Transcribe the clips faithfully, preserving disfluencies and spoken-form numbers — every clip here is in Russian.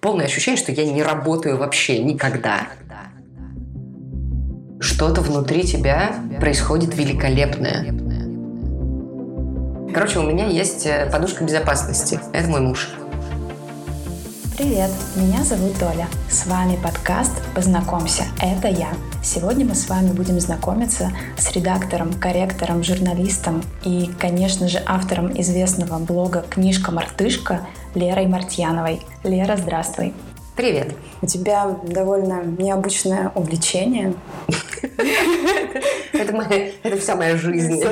полное ощущение, что я не работаю вообще никогда. Что-то внутри тебя происходит великолепное. Короче, у меня есть подушка безопасности. Это мой муж. Привет, меня зовут Доля. С вами подкаст «Познакомься. Это я». Сегодня мы с вами будем знакомиться с редактором, корректором, журналистом и, конечно же, автором известного блога «Книжка-мартышка» Лерой Мартьяновой. Лера, здравствуй. Привет. У тебя довольно необычное увлечение. Это вся моя жизнь.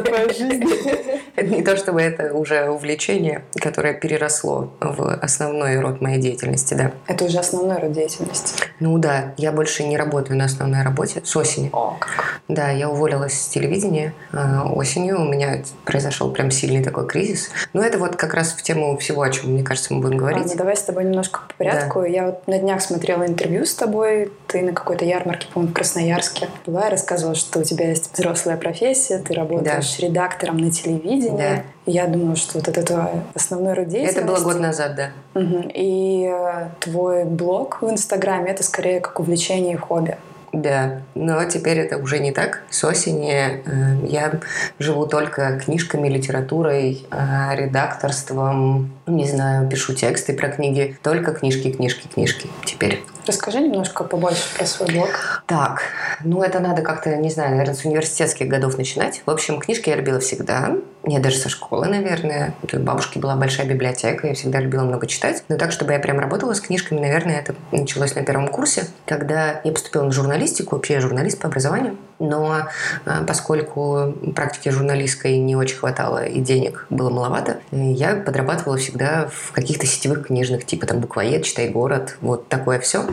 Это не то, чтобы это уже увлечение, которое переросло в основной род моей деятельности, да. Это уже основной род деятельности? Ну да, я больше не работаю на основной работе с осени. О, как. Да, я уволилась с телевидения осенью, у меня произошел прям сильный такой кризис. Но это вот как раз в тему всего, о чем, мне кажется, мы будем говорить. Ладно, давай с тобой немножко по порядку. Да. Я вот на днях смотрела интервью с тобой, ты на какой-то ярмарке, по-моему, в Красноярске была и рассказывала, что у тебя есть взрослая профессия, ты работаешь да. редактором на телевидении. Да. Я думаю, что вот от этого основной род деятельности... Это было год назад, да. Угу. И твой блог в Инстаграме — это скорее как увлечение и хобби. Да, но теперь это уже не так. С осени э, я живу только книжками, литературой, э, редакторством. Не знаю, пишу тексты про книги. Только книжки, книжки, книжки теперь. Расскажи немножко побольше про свой блог. Так, ну это надо как-то, не знаю, наверное, с университетских годов начинать. В общем, книжки я любила всегда. Я даже со школы, наверное. У бабушки была большая библиотека, я всегда любила много читать. Но так, чтобы я прям работала с книжками, наверное, это началось на первом курсе, когда я поступила на журналистику. Вообще я журналист по образованию. Но поскольку практики журналистской не очень хватало и денег было маловато, я подрабатывала всегда в каких-то сетевых книжных, типа там «Буквоед», «Читай-город», вот такое все.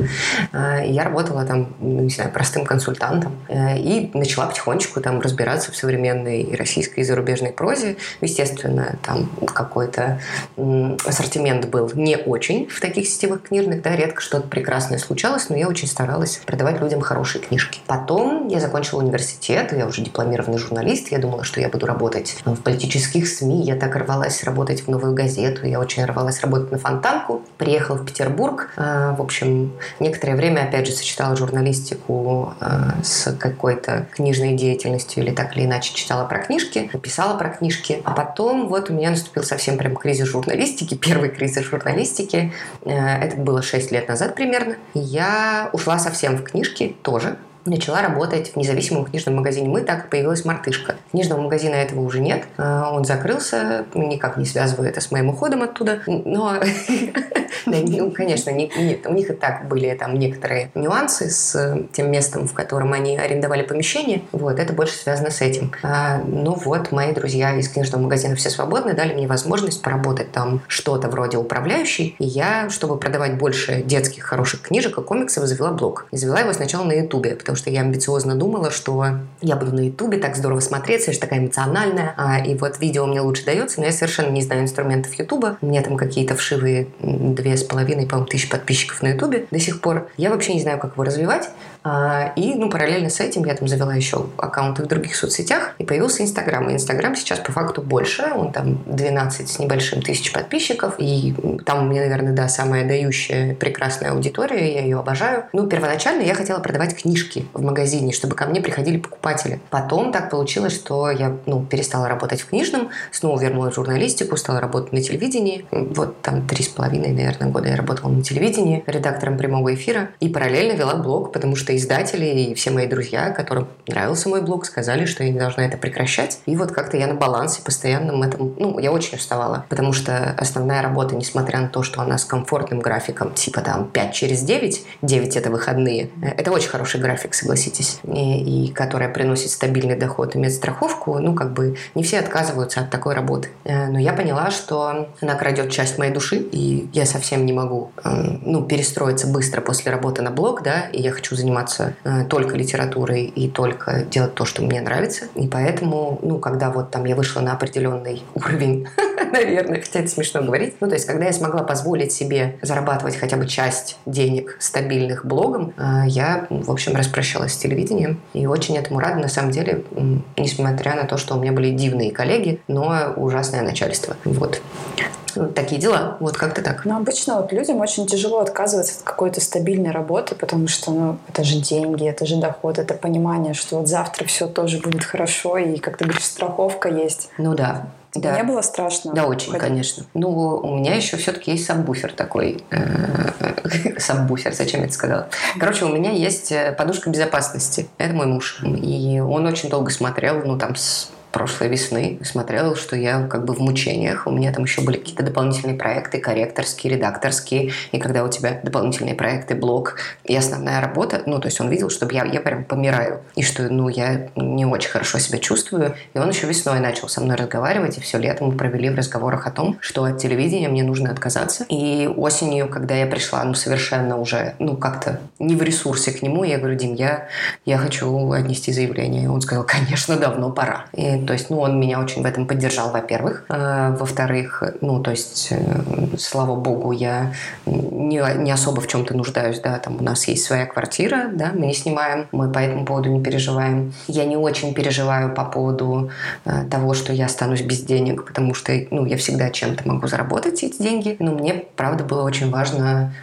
Я работала там, не знаю, простым консультантом и начала потихонечку там разбираться в современной и российской, и зарубежной прозе. Естественно, там какой-то ассортимент был не очень в таких сетевых книжных, да, редко что-то прекрасное случалось, но я очень старалась продавать людям хорошие книжки. Потом я закончила университет, я уже дипломированный журналист, я думала, что я буду работать в политических СМИ, я так рвалась работать в «Новую газету», я очень рвалась работать на «Фонтанку», приехала в Петербург, в общем... Некоторое время, опять же, сочетала журналистику э, с какой-то книжной деятельностью или так или иначе читала про книжки, писала про книжки. А потом вот у меня наступил совсем прям кризис журналистики, первый кризис журналистики. Э, это было шесть лет назад примерно. Я ушла совсем в книжки тоже. Начала работать в независимом книжном магазине «Мы», так и появилась «Мартышка». Книжного магазина этого уже нет, он закрылся, никак не связываю это с моим уходом оттуда, но, конечно, у них и так были там некоторые нюансы с тем местом, в котором они арендовали помещение, вот, это больше связано с этим. Ну вот, мои друзья из книжного магазина «Все свободны» дали мне возможность поработать там что-то вроде управляющей, и я, чтобы продавать больше детских хороших книжек и комиксов, завела блог. И завела его сначала на Ютубе, потому что я амбициозно думала, что я буду на Ютубе так здорово смотреться, я же такая эмоциональная, а, и вот видео мне лучше дается, но я совершенно не знаю инструментов Ютуба, у меня там какие-то вшивые две с половиной, по-моему, тысячи подписчиков на Ютубе до сих пор, я вообще не знаю, как его развивать, а, и, ну, параллельно с этим я там завела еще аккаунты в других соцсетях, и появился Инстаграм, и Инстаграм сейчас по факту больше, он там двенадцать с небольшим тысяч подписчиков, и там у меня, наверное, да, самая дающая прекрасная аудитория, я ее обожаю, ну, первоначально я хотела продавать книжки в магазине, чтобы ко мне приходили покупатели. Потом так получилось, что я ну, перестала работать в книжном, снова вернулась в журналистику, стала работать на телевидении. Вот там три с половиной, наверное, года я работала на телевидении редактором прямого эфира и параллельно вела блог, потому что издатели и все мои друзья, которым нравился мой блог, сказали, что я не должна это прекращать. И вот как-то я на балансе постоянном этом... Ну, я очень уставала, потому что основная работа, несмотря на то, что она с комфортным графиком, типа там пять через девять, девять это выходные, это очень хороший график, согласитесь, и, и которая приносит стабильный доход и медстраховку, ну, как бы не все отказываются от такой работы. Но я поняла, что она крадет часть моей души, и я совсем не могу, ну, перестроиться быстро после работы на блог, да, и я хочу заниматься только литературой и только делать то, что мне нравится. И поэтому, ну, когда вот там я вышла на определенный уровень наверное, хотя это смешно говорить. Ну, то есть, когда я смогла позволить себе зарабатывать хотя бы часть денег стабильных блогом, я, в общем, распрощалась с телевидением. И очень этому рада, на самом деле, несмотря на то, что у меня были дивные коллеги, но ужасное начальство. Вот. Такие дела. Вот как-то так. Ну, обычно вот людям очень тяжело отказываться от какой-то стабильной работы, потому что, ну, это же деньги, это же доход, это понимание, что вот завтра все тоже будет хорошо, и, как ты говоришь, страховка есть. Ну да. Тебе да. не было страшно? Да, очень, ходить? Конечно. Ну, у меня еще все-таки есть сабвуфер такой. Сабвуфер, зачем я это сказала? Короче, у меня есть подушка безопасности. Это мой муж. И он очень долго смотрел, ну, там, с... прошлой весны смотрела, что я как бы в мучениях. У меня там еще были какие-то дополнительные проекты, корректорские, редакторские. И когда у тебя дополнительные проекты, блог и основная работа, ну, то есть он видел, что я, я прям помираю. И что, ну, я не очень хорошо себя чувствую. И он еще весной начал со мной разговаривать. И все лето мы провели в разговорах о том, что от телевидения мне нужно отказаться. И осенью, когда я пришла, ну, совершенно уже, ну, как-то не в ресурсе к нему, я говорю: Дим, я, я хочу отнести заявление. И он сказал: конечно, давно пора. И то есть, ну, он меня очень в этом поддержал, во-первых. А, во-вторых, ну, то есть, э, слава богу, я не, не особо в чем-то нуждаюсь, да, там у нас есть своя квартира, да, мы не снимаем, мы по этому поводу не переживаем. Я не очень переживаю по поводу э, того, что я останусь без денег, потому что, ну, я всегда чем-то могу заработать эти деньги, но мне, правда, было очень важно...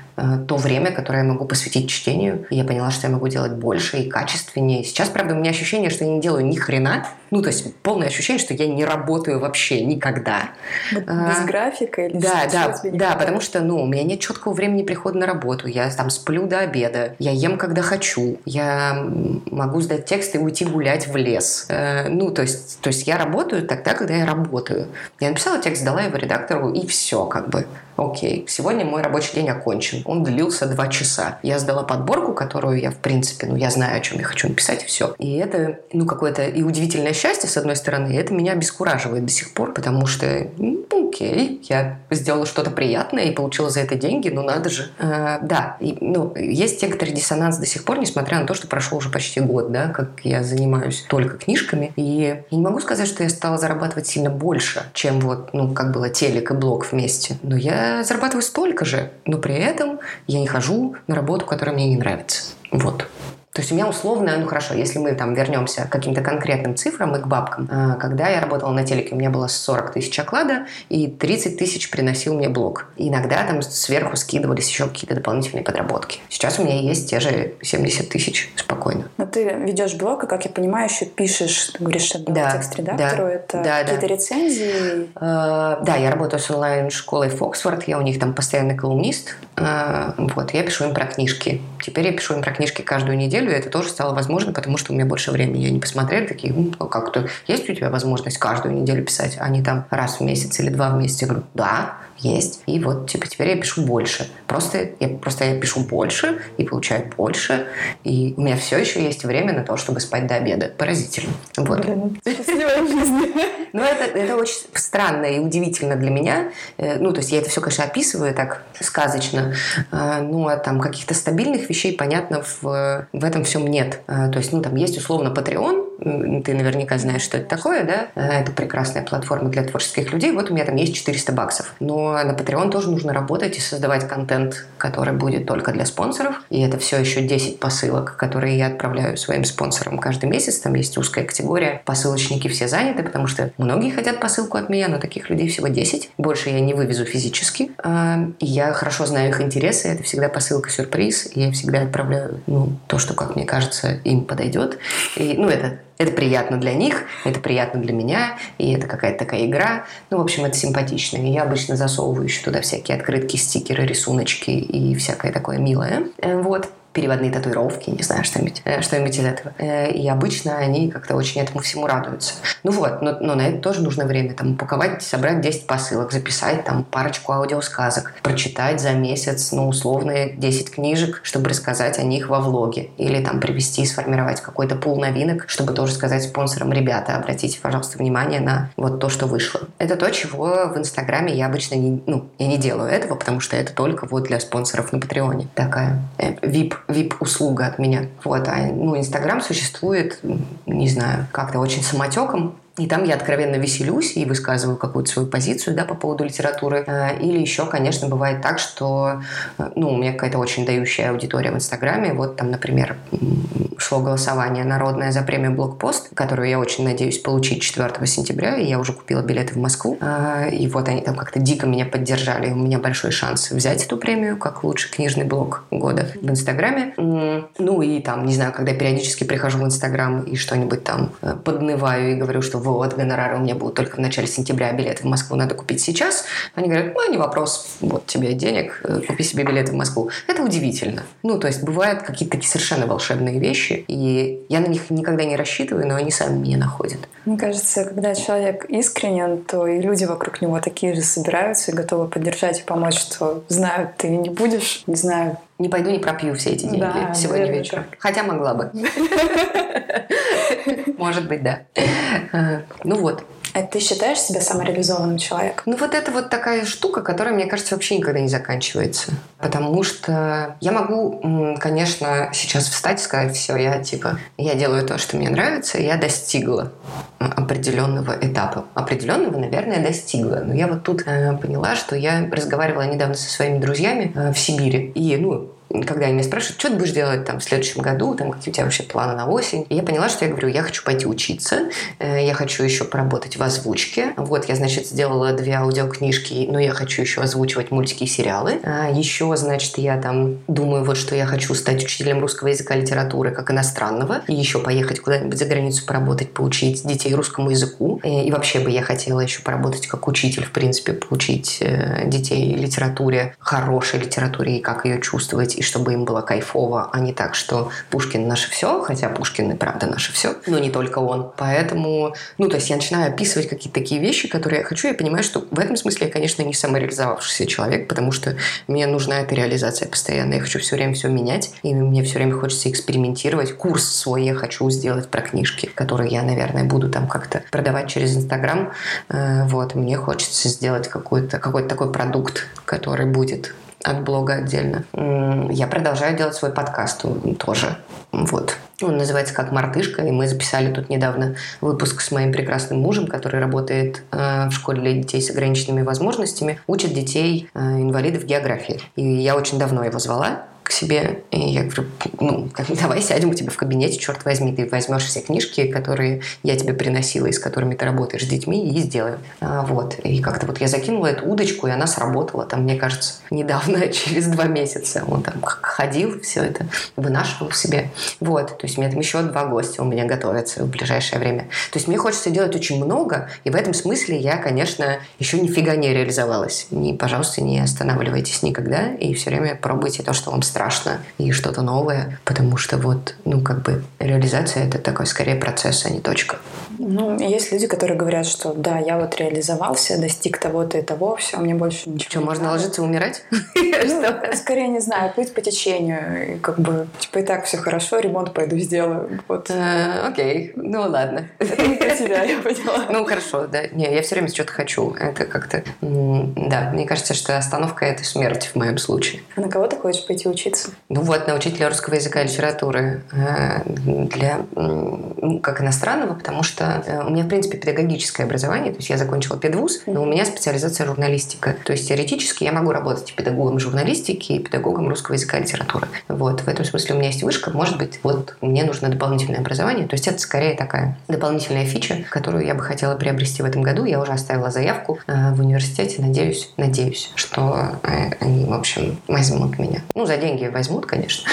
то время, которое я могу посвятить чтению. И я поняла, что я могу делать больше и качественнее. Сейчас, правда, у меня ощущение, что я не делаю ни хрена. Ну, то есть полное ощущение, что я не работаю вообще никогда. Без а, графика или да, что-то? Да, что да, потому что, ну, у меня нет четкого времени прихода на работу. Я там сплю до обеда. Я ем, когда хочу. Я могу сдать текст и уйти гулять в лес. А, ну, то есть, то есть я работаю тогда, когда я работаю. Я написала текст, сдала его редактору, и все, как бы. Окей, сегодня мой рабочий день окончен. Он длился два часа. Я сдала подборку, которую я, в принципе, ну, я знаю, о чем я хочу написать, и все. И это, ну, какое-то и удивительное счастье, с одной стороны, и это меня обескураживает до сих пор, потому что, ну, окей, я сделала что-то приятное и получила за это деньги, ну, надо же. А, да, и, ну, есть некоторый диссонанс до сих пор, несмотря на то, что прошел уже почти год, да, как я занимаюсь только книжками, и я не могу сказать, что я стала зарабатывать сильно больше, чем вот, ну, как было телек и блог вместе, но я зарабатываю столько же, но при этом я не хожу на работу, которая мне не нравится. Вот. То есть у меня условно, ну хорошо, если мы там вернемся к каким-то конкретным цифрам и к бабкам. Когда я работала на телеке, у меня было сорок тысяч оклада, и тридцать тысяч приносил мне блог. Иногда там сверху скидывались еще какие-то дополнительные подработки. Сейчас у меня есть те же семьдесят тысяч спокойно. Но ты ведешь блог, и, как я понимаю, еще пишешь, ты говоришь, одному да, текст-редактору, да, это да, какие-то да. рецензии? А, да, я работаю с онлайн-школой Фоксворд, я у них там постоянный колумнист. А, вот, я пишу им про книжки. Теперь я пишу им про книжки каждую неделю, и это тоже стало возможно, потому что у меня больше времени. Они посмотрели, такие, ну, как-то есть у тебя возможность каждую неделю писать, а не там раз в месяц или два в месяц. Я говорю, да, есть. И вот, типа, теперь я пишу больше. Просто я, просто я пишу больше и получаю больше. И у меня все еще есть время на то, чтобы спать до обеда. Поразительно. Вот. Блин, счастливая жизнь. Ну, это, это очень странно и удивительно для меня. Ну, то есть я это все, конечно, описываю так сказочно. Ну, а там каких-то стабильных вещей, понятно, в, в этом всем нет. То есть, ну, там есть, условно, Patreon. Ты наверняка знаешь, что это такое, да? Это прекрасная платформа для творческих людей. Вот у меня там есть четыреста баксов. Но на Patreon тоже нужно работать и создавать контент, который будет только для спонсоров. И это все еще десять посылок, которые я отправляю своим спонсорам каждый месяц. Там есть узкая категория. Посылочники все заняты, потому что многие хотят посылку от меня, но таких людей всего десять. Больше я не вывезу физически. И я хорошо знаю их интересы. Это всегда посылка-сюрприз. Я всегда отправляю, ну, то, что, как мне кажется, им подойдет. И, ну, это... Это приятно для них, это приятно для меня, и это какая-то такая игра. Ну, в общем, это симпатично. И я обычно засовываю еще туда всякие открытки, стикеры, рисуночки и всякое такое милое. Вот. Переводные татуировки, не знаю, что-нибудь, что-нибудь из этого. И обычно они как-то очень этому всему радуются. Ну вот, но, но на это тоже нужно время. Там упаковать, собрать десять посылок, записать там парочку аудиосказок, прочитать за месяц, ну, условные десять книжек, чтобы рассказать о них во влоге. Или там привести и сформировать какой-то пул новинок, чтобы тоже сказать спонсорам: ребята, обратите, пожалуйста, внимание на вот то, что вышло. Это то, чего в Инстаграме я обычно не... Ну, я не делаю этого, потому что это только вот для спонсоров на Патреоне. Такая ви ай пи ви ай пи-услуга от меня. Вот. А, ну, Инстаграм существует, не знаю, как-то очень самотеком. И там я откровенно веселюсь и высказываю какую-то свою позицию, да, по поводу литературы. Или еще, конечно, бывает так, что, ну, у меня какая-то очень дающая аудитория в Инстаграме. Вот там, например, шло голосование народное за премию «Блокпост», которую я очень надеюсь получить четвёртого сентября. И я уже купила билеты в Москву. И вот они там как-то дико меня поддержали. У меня большой шанс взять эту премию как лучший книжный блог года в Инстаграме. Ну и там, не знаю, когда периодически прихожу в Инстаграм и что-нибудь там поднываю и говорю, что вот, гонорары у меня будут только в начале сентября, а билеты в Москву надо купить сейчас. Они говорят, ну, не вопрос, вот тебе денег, купи себе билеты в Москву. Это удивительно. Ну, то есть, бывают какие-то такие совершенно волшебные вещи, и я на них никогда не рассчитываю, но они сами меня находят. Мне кажется, когда человек искренен, то и люди вокруг него такие же собираются и готовы поддержать и помочь, что знают, ты не будешь, не знаю, не пойду, не пропью все эти деньги, да, сегодня вечером. Так. Хотя могла бы. Может быть, да. Ну вот. А ты считаешь себя самореализованным человеком? Ну вот это вот такая штука, которая, мне кажется, вообще никогда не заканчивается. Потому что я могу, конечно, сейчас встать и сказать, все, я типа, я делаю то, что мне нравится, я достигла определенного этапа. Определенного, наверное, достигла. Но я вот тут э, поняла, что я разговаривала недавно со своими друзьями э, в Сибири. И, ну, когда они меня спрашивают, что ты будешь делать там в следующем году, там, какие у тебя вообще планы на осень. И я поняла, что я говорю, я хочу пойти учиться, э, я хочу еще поработать в озвучке. Вот, я, значит, сделала две аудиокнижки, но я хочу еще озвучивать мультики и сериалы. А еще, значит, я там думаю, вот, что я хочу стать учителем русского языка и литературы как иностранного. И еще поехать куда-нибудь за границу поработать, поучить детей русскому языку. И, и вообще бы я хотела еще поработать как учитель, в принципе, поучить э, детей литературе, хорошей литературе, и как ее чувствовать, и чтобы им было кайфово, а не так, что Пушкин наше все, хотя Пушкин и правда наше все, но не только он. Поэтому, ну, то есть я начинаю описывать какие-то такие вещи, которые я хочу, и понимаю, что в этом смысле я, конечно, не самореализовавшийся человек, потому что мне нужна эта реализация постоянно. Я хочу все время все менять, и мне все время хочется экспериментировать. Курс свой я хочу сделать про книжки, которые я, наверное, буду там как-то продавать через Инстаграм. Вот, мне хочется сделать какой-то, какой-то такой продукт, который будет от блога отдельно. Я продолжаю делать свой подкаст тоже. Вот. Он называется «Как Мартишка», и мы записали тут недавно выпуск с моим прекрасным мужем, который работает э, в школе для детей с ограниченными возможностями, учит детей э, инвалидов географии. И я очень давно его звала к себе, и я говорю, ну, давай сядем у тебя в кабинете, черт возьми, ты возьмешь все книжки, которые я тебе приносила и с которыми ты работаешь с детьми, и сделаем. А, вот. И как-то вот я закинула эту удочку, и она сработала, там, мне кажется, недавно, через два месяца. Он там ходил, все это вынашивал в себе. Вот. То есть у меня там еще два гостя у меня готовятся в ближайшее время. То есть мне хочется делать очень много, и в этом смысле я, конечно, еще нифига не реализовалась. И, пожалуйста, не останавливайтесь никогда, и все время пробуйте то, что вам страшно, и что-то новое, потому что вот, ну, как бы реализация — это такой, скорее, процесс, а не точка. Ну, есть люди, которые говорят, что да, я вот реализовался, достиг того-то и того, все, мне больше ничего. Что, можно надо. Ложиться умирать? Скорее, не знаю, плыть по течению, и как бы, типа, и так все хорошо, ремонт пойду сделаю. Окей, ну ладно. Это не про тебя, я поняла. Ну, хорошо, да. Не, я все время что-то хочу. Это как-то, да, мне кажется, что остановка — это смерть в моем случае. А на кого ты хочешь пойти учиться? Ну вот, на учителя русского языка и литературы для, ну, как иностранного, потому что у меня, в принципе, педагогическое образование, то есть я закончила педвуз, но у меня специализация журналистика. То есть теоретически я могу работать и педагогом журналистики, и педагогом русского языка и литературы. Вот. В этом смысле у меня есть вышка. Может быть, вот мне нужно дополнительное образование. То есть это скорее такая дополнительная фича, которую я бы хотела приобрести в этом году. Я уже оставила заявку в университете. Надеюсь, надеюсь, что они, в общем, возьмут меня. Ну, за деньги возьмут, конечно.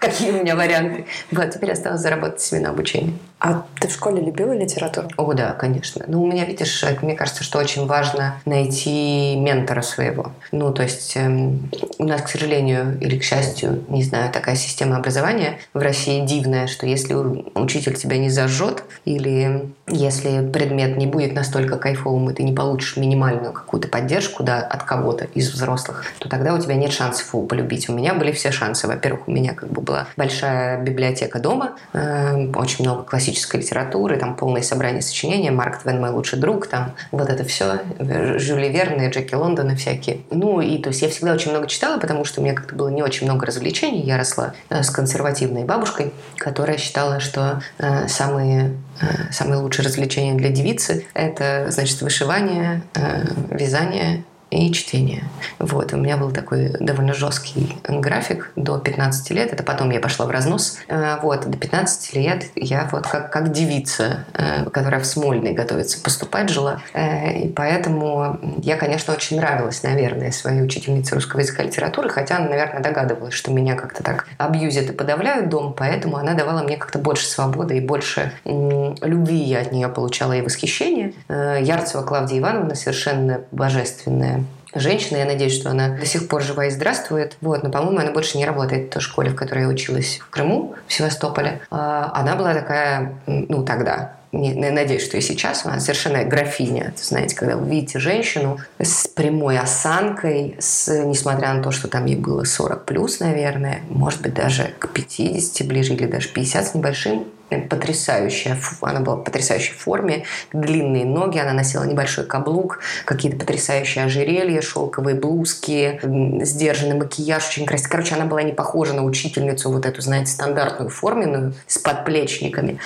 Какие у меня варианты. Вот, теперь осталось заработать себе на обучение. А ты в школе любила литературу? О, да, конечно. Ну, у меня, видишь, мне кажется, что очень важно найти ментора своего. Ну, то есть эм, у нас, к сожалению, или к счастью, не знаю, такая система образования в России дивная, что если учитель тебя не зажжет, или если предмет не будет настолько кайфовым, и ты не получишь минимальную какую-то поддержку, да, от кого-то из взрослых, то тогда у тебя нет шансов его полюбить. У меня были все шансы. Во-первых, у меня как бы была большая библиотека дома, э, очень много классических классической литературы, там полные собрания сочинений, Марк Твен «Мой лучший друг», там вот это все, Жюли Верн и Джеки Лондон и всякие. Ну и то есть я всегда очень много читала, потому что у меня как-то было не очень много развлечений. Я росла с консервативной бабушкой, которая считала, что э, самые, э, самые лучшие развлечения для девицы – это, значит, вышивание, э, вязание и чтение. Вот. У меня был такой довольно жесткий график до пятнадцати лет. Это потом я пошла в разнос. Вот. До пятнадцати лет я вот как, как девица, которая в Смольный готовится поступать, жила. И поэтому я, конечно, очень нравилась, наверное, своей учительнице русского языка и литературы, хотя она, наверное, догадывалась, что меня как-то так абьюзят и подавляют дома, поэтому она давала мне как-то больше свободы и больше любви я от нее получала и восхищение. Ярцева Клавдия Ивановна совершенно божественная женщина, я надеюсь, что она до сих пор жива и здравствует. Вот, но, по-моему, она больше не работает в той школе, в которой я училась в Крыму, в Севастополе. Она была такая, ну, тогда, надеюсь, что и сейчас, она совершенно графиня. Знаете, когда вы видите женщину с прямой осанкой, с, несмотря на то, что там ей было сорок плюс, наверное, может быть, даже к пятидесяти ближе, или даже пятьдесят с небольшим, потрясающая, она была в потрясающей форме, длинные ноги, она носила небольшой каблук, какие-то потрясающие ожерелья, шелковые блузки, сдержанный макияж, очень красивый. Короче, она была не похожа на учительницу вот эту, знаете, стандартную форменную с подплечниками,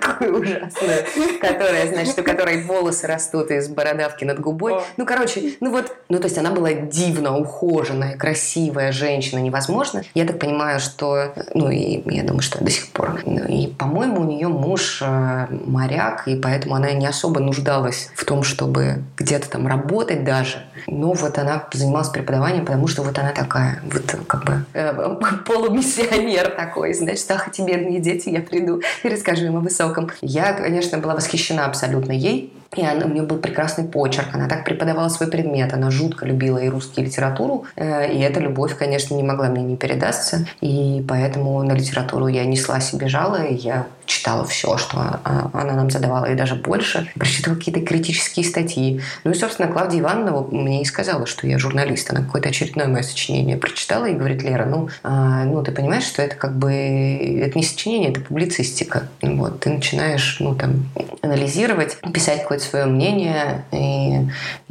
такую ужасную, которая, значит, у которой волосы растут из бородавки над губой. Ну, короче, ну вот, ну то есть она была дивно ухоженная, красивая женщина, невозможно. Я так понимаю, что, ну и я думаю, что до сих пор, и И, по-моему, у нее муж э, моряк, и поэтому она не особо нуждалась в том, чтобы где-то там работать даже. Но вот она занималась преподаванием, потому что вот она такая, вот как бы э, полумиссионер такой. Значит, ах, эти бедные дети, я приду и расскажу им о высоком. Я, конечно, была восхищена абсолютно ей. И она, у нее был прекрасный почерк, она так преподавала свой предмет, она жутко любила и русскую литературу, э, и эта любовь, конечно, не могла мне не передастся, и поэтому на литературу я неслась и бежала, и я читала все, что она, она нам задавала, и даже больше, прочитала какие-то критические статьи. Ну и, собственно, Клавдия Ивановна мне и сказала, что я журналист, она какое-то очередное мое сочинение прочитала и говорит: Лера, ну, э, ну ты понимаешь, что это как бы, это не сочинение, это публицистика, вот, ты начинаешь, ну, там, анализировать, писать какое-то свое мнение, и,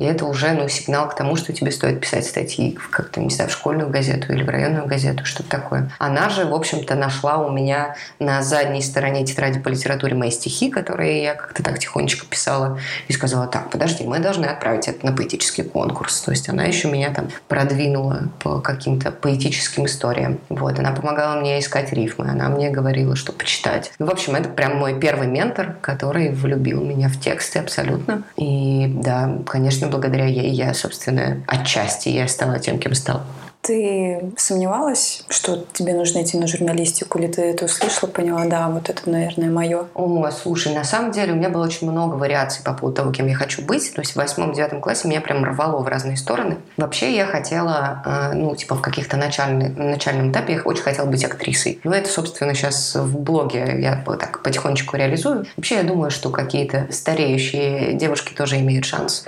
и это уже, ну, сигнал к тому, что тебе стоит писать статьи как-то, не знаю, в школьную газету или в районную газету, что-то такое. Она же, в общем-то, нашла у меня на задней стороне тетради по литературе мои стихи, которые я как-то так тихонечко писала, и сказала: так, подожди, мы должны отправить это на поэтический конкурс. То есть она еще меня там продвинула по каким-то поэтическим историям. Вот, она помогала мне искать рифмы, она мне говорила, что почитать. Ну, в общем, это прям мой первый ментор, который влюбил меня в тексты абсолютно. Абсолютно. И да, конечно, благодаря ей я, собственно, отчасти я стала тем, кем стала. Ты сомневалась, что тебе нужно идти на журналистику, или ты это услышала, поняла, да, вот это, наверное, мое? О, слушай, на самом деле у меня было очень много вариаций по поводу того, кем я хочу быть. То есть в восьмом-девятом классе меня прям рвало в разные стороны. Вообще я хотела, ну, типа в каких-то начальных, начальном этапе я очень хотела быть актрисой. Но это, собственно, сейчас в блоге я так потихонечку реализую. Вообще я думаю, что какие-то стареющие девушки тоже имеют шанс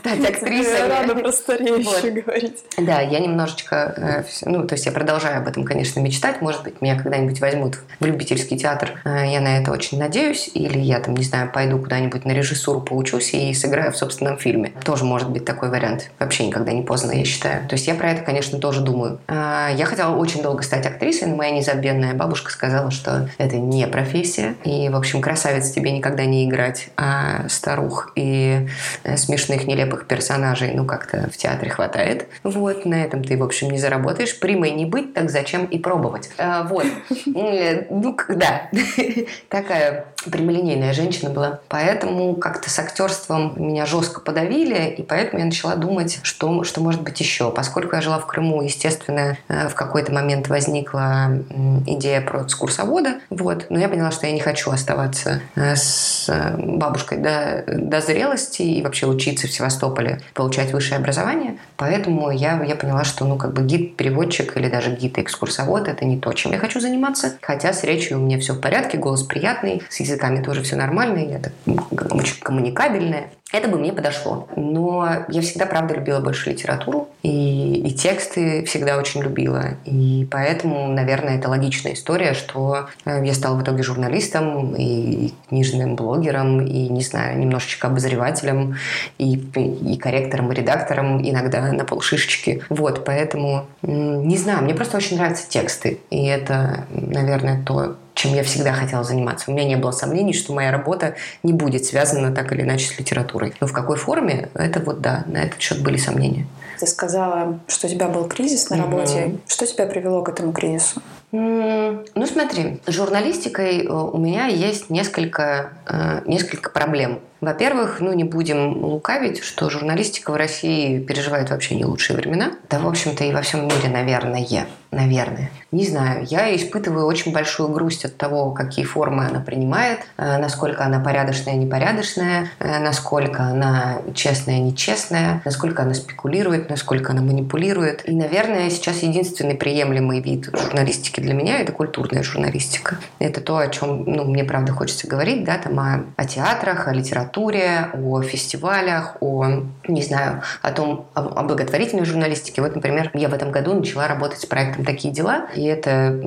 стать актрисой. Рано про стареющие говорить. Да, я немножечко, ну, то есть я продолжаю об этом, конечно, мечтать. Может быть, меня когда-нибудь возьмут в любительский театр. Я на это очень надеюсь. Или я, там, не знаю, пойду куда-нибудь на режиссуру поучусь и сыграю в собственном фильме. Тоже может быть такой вариант. Вообще никогда не поздно, я считаю. То есть я про это, конечно, тоже думаю. Я хотела очень долго стать актрисой, но моя незабвенная бабушка сказала, что это не профессия. И, в общем, красавиц тебе никогда не играть, а старух и смешных, нелепых персонажей, ну, как-то в театре хватает. Вот. На этом ты, в общем, не заработаешь. Примой не быть, так зачем и пробовать. А, вот. Ну, да. Такая прямолинейная женщина была. Поэтому как-то с актерством меня жестко подавили, и поэтому я начала думать, что, что может быть еще. Поскольку я жила в Крыму, естественно, в какой-то момент возникла идея про экскурсовода. Вот. Но я поняла, что я не хочу оставаться с бабушкой до, до зрелости и вообще учиться в Севастополе, получать высшее образование. Поэтому я Я поняла, что, ну, как бы гид-переводчик или даже гид-экскурсовод — это не то, чем я хочу заниматься. Хотя с речью у меня все в порядке, голос приятный, с языками тоже все нормально, я так очень коммуникабельная. Это бы мне подошло. Но я всегда, правда, любила больше литературу. И, и тексты всегда очень любила. И поэтому, наверное, это логичная история, что я стала в итоге журналистом и книжным блогером, и, не знаю, немножечко обозревателем, и, и корректором, и редактором, иногда на полшишечки. Вот, поэтому, не знаю, мне просто очень нравятся тексты. И это, наверное, то, чем я всегда хотела заниматься. У меня не было сомнений, что моя работа не будет связана так или иначе с литературой. Но в какой форме, это вот да, на этот счет были сомнения. Ты сказала, что у тебя был кризис на работе. Mm-hmm. Что тебя привело к этому кризису? Ну, смотри, с журналистикой у меня есть несколько, несколько проблем. Во-первых, ну, не будем лукавить, что журналистика в России переживает вообще не лучшие времена. Да, в общем-то, и во всем мире, наверное. Наверное. Не знаю, я испытываю очень большую грусть от того, какие формы она принимает, насколько она порядочная, непорядочная, насколько она честная, нечестная, насколько она спекулирует, насколько она манипулирует. И, наверное, сейчас единственный приемлемый вид журналистики для меня — это культурная журналистика. Это то, о чем, ну, мне правда хочется говорить, да, там о, о театрах, о литературе, о фестивалях, о, не знаю, о том, о, о благотворительной журналистике. Вот, например, я в этом году начала работать с проектом «Такие дела», и это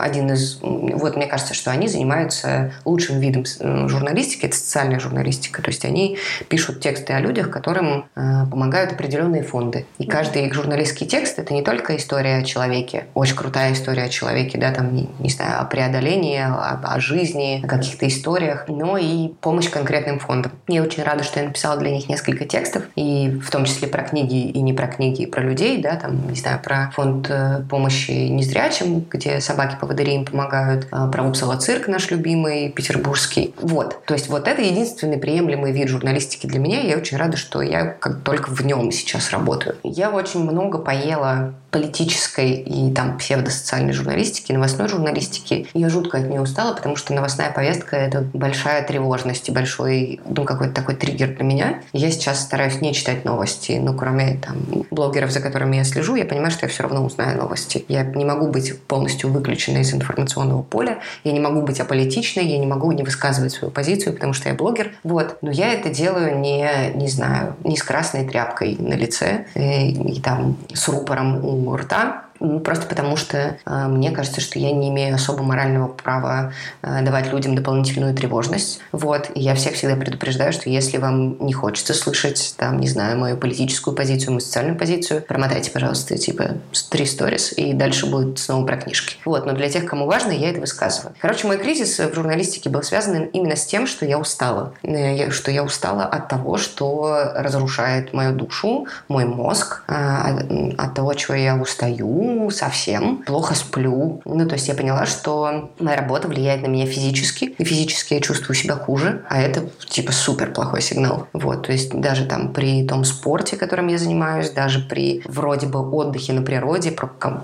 один из... Вот, мне кажется, что они занимаются лучшим видом журналистики, это социальная журналистика, то есть они пишут тексты о людях, которым э, помогают определенные фонды. И каждый их журналистский текст — это не только история о человеке, очень крутая история о человеке, человеке, да, там, не, не знаю, о преодолении, о, о жизни, о каких-то историях, но и помощь конкретным фондам. Я очень рада, что я написала для них несколько текстов, и в том числе про книги и не про книги, и про людей, да, там, не знаю, про фонд помощи незрячим, где собаки-поводыри им помогают, про Упсала цирк наш любимый, петербургский. Вот. То есть вот это единственный приемлемый вид журналистики для меня, и я очень рада, что я как только в нем сейчас работаю. Я очень много поела политической и там псевдосоциальной журналистики, новостной журналистики. Я жутко от нее устала, потому что новостная повестка — это большая тревожность и большой, ну, какой-то такой триггер для меня. Я сейчас стараюсь не читать новости, но кроме там блогеров, за которыми я слежу, я понимаю, что я все равно узнаю новости. Я не могу быть полностью выключена из информационного поля, я не могу быть аполитичной, я не могу не высказывать свою позицию, потому что я блогер. Вот. Но я это делаю не, не знаю, не с красной тряпкой на лице и, и там с рупором у рта, просто потому что э, мне кажется, что я не имею особо морального права э, давать людям дополнительную тревожность. Вот. И я всех всегда предупреждаю, что если вам не хочется слышать, там, не знаю, мою политическую позицию, мою социальную позицию, промотайте, пожалуйста, типа три сторис, и дальше будет снова про книжки. Вот. Но для тех, кому важно, я это высказываю. Короче, мой кризис в журналистике был связан именно с тем, что я устала. Э, что я устала от того, что разрушает мою душу, мой мозг, э, от, от того, чего я устаю, совсем. Плохо сплю. Ну, то есть я поняла, что моя работа влияет на меня физически, и физически я чувствую себя хуже, а это, типа, супер плохой сигнал. Вот, то есть даже там при том спорте, которым я занимаюсь, даже при вроде бы отдыхе на природе,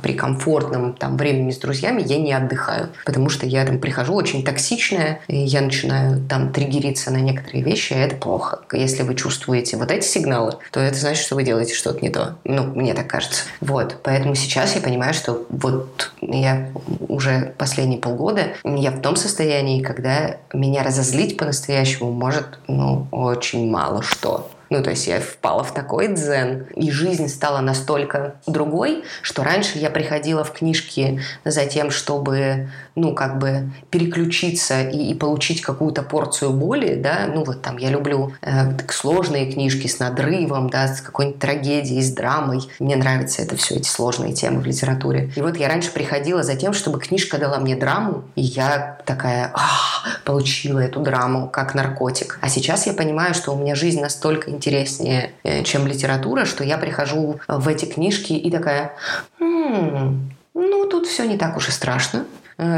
при комфортном там времени с друзьями я не отдыхаю, потому что я там прихожу очень токсичная, и я начинаю там триггериться на некоторые вещи, а это плохо. Если вы чувствуете вот эти сигналы, то это значит, что вы делаете что-то не то. Ну, мне так кажется. Вот, поэтому сейчас я понимаю, что вот я уже последние полгода, я в том состоянии, когда меня разозлить по-настоящему может, ну, очень мало что. Ну, то есть я впала в такой дзен, и жизнь стала настолько другой, что раньше я приходила в книжки за тем, чтобы, ну, как бы переключиться и, и получить какую-то порцию боли, да, ну, вот там я люблю э, сложные книжки с надрывом, да, с какой-нибудь трагедией, с драмой. Мне нравятся это все, эти сложные темы в литературе. И вот я раньше приходила за тем, чтобы книжка дала мне драму, и я такая, ах, получила эту драму, как наркотик. А сейчас я понимаю, что у меня жизнь настолько интересная, интереснее, чем литература, что я прихожу в эти книжки и такая, м-м, ну, тут все не так уж и страшно.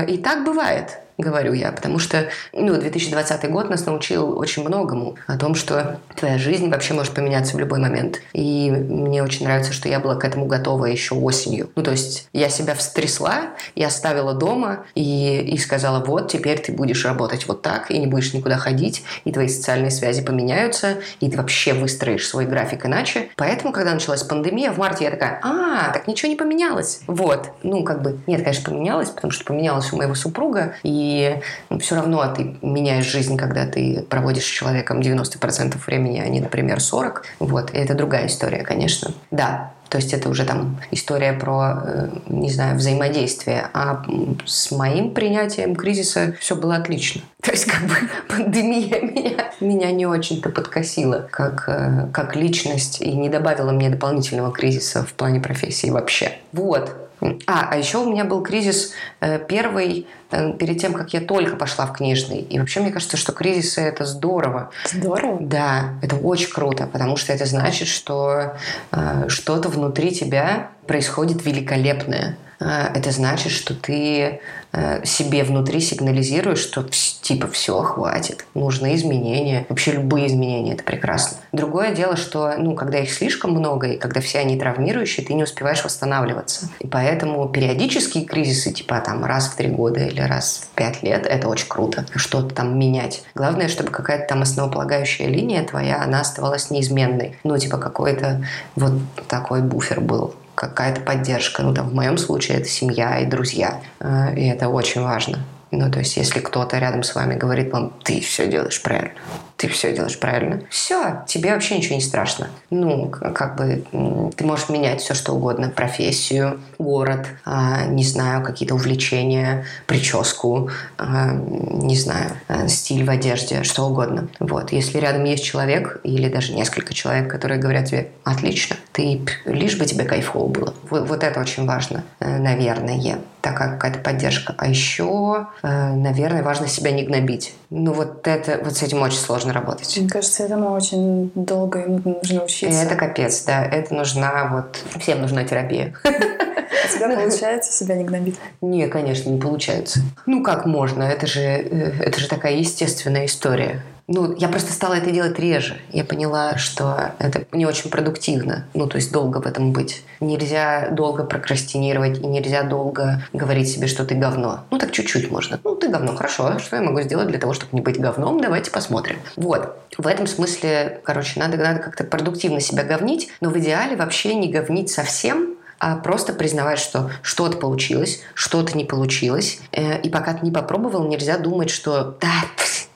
И так бывает, говорю я, потому что, ну, две тысячи двадцатый год нас научил очень многому о том, что твоя жизнь вообще может поменяться в любой момент. И мне очень нравится, что я была к этому готова еще осенью. Ну, то есть я себя встрясла, я оставила дома и, и сказала, вот, теперь ты будешь работать вот так, и не будешь никуда ходить, и твои социальные связи поменяются, и ты вообще выстроишь свой график иначе. Поэтому, когда началась пандемия, в марте я такая, а, так ничего не поменялось. Вот. Ну, как бы, нет, конечно, поменялось, потому что поменялось у моего супруга, и и все равно ты меняешь жизнь, когда ты проводишь с человеком девяносто процентов времени, а не, например, сорок процентов. Вот. И это другая история, конечно. Да. То есть это уже там история про, не знаю, взаимодействие. А с моим принятием кризиса все было отлично. То есть как бы пандемия меня, меня не очень-то подкосила как, как личность и не добавила мне дополнительного кризиса в плане профессии вообще. Вот. А, а еще у меня был кризис первый перед тем, как я только пошла в книжный. И вообще мне кажется, что кризисы — это здорово. Здорово? Да, это очень круто, потому что это значит, что э, что-то внутри тебя происходит великолепное. Это значит, что ты себе внутри сигнализируешь, что типа все, хватит, нужны изменения. Вообще любые изменения — это прекрасно. Другое дело, что ну, когда их слишком много, и когда все они травмирующие, ты не успеваешь восстанавливаться. И поэтому периодические кризисы, типа там раз в три года или раз в пять лет, это очень круто. Что-то там менять. Главное, чтобы какая-то там основополагающая линия твоя, она оставалась неизменной. Ну, типа какой-то вот такой буфер был. Какая-то поддержка. Ну, там, в моем случае это семья и друзья. И это очень важно. Ну, то есть, если кто-то рядом с вами говорит вам, ты все делаешь правильно, ты все делаешь правильно, все, тебе вообще ничего не страшно. Ну, как бы ты можешь менять все, что угодно. Профессию, город, не знаю, какие-то увлечения, прическу, не знаю, стиль в одежде, что угодно. Вот. Если рядом есть человек или даже несколько человек, которые говорят тебе, отлично, ты лишь бы тебе кайфово было. Вот, вот это очень важно, наверное, такая какая-то поддержка. А еще, наверное, важно себя не гнобить. Ну, вот это, вот с этим очень сложно работать. Мне кажется, этому очень долго и нужно учиться. Это капец, да. Это нужна вот... Всем нужна терапия. А тебя получается себя не гнобить? Не, конечно, не получается. Ну, как можно? Это же, это же такая естественная история. Ну, я просто стала это делать реже. Я поняла, что это не очень продуктивно. Ну, то есть долго в этом быть. Нельзя долго прокрастинировать и нельзя долго говорить себе, что ты говно. Ну, так чуть-чуть можно. Ну, ты говно, хорошо. Что я могу сделать для того, чтобы не быть говном? Давайте посмотрим. Вот. В этом смысле, короче, надо, надо как-то продуктивно себя говнить, но в идеале вообще не говнить совсем, а просто признавать, что что-то получилось, что-то не получилось. И пока ты не попробовал, нельзя думать, что да,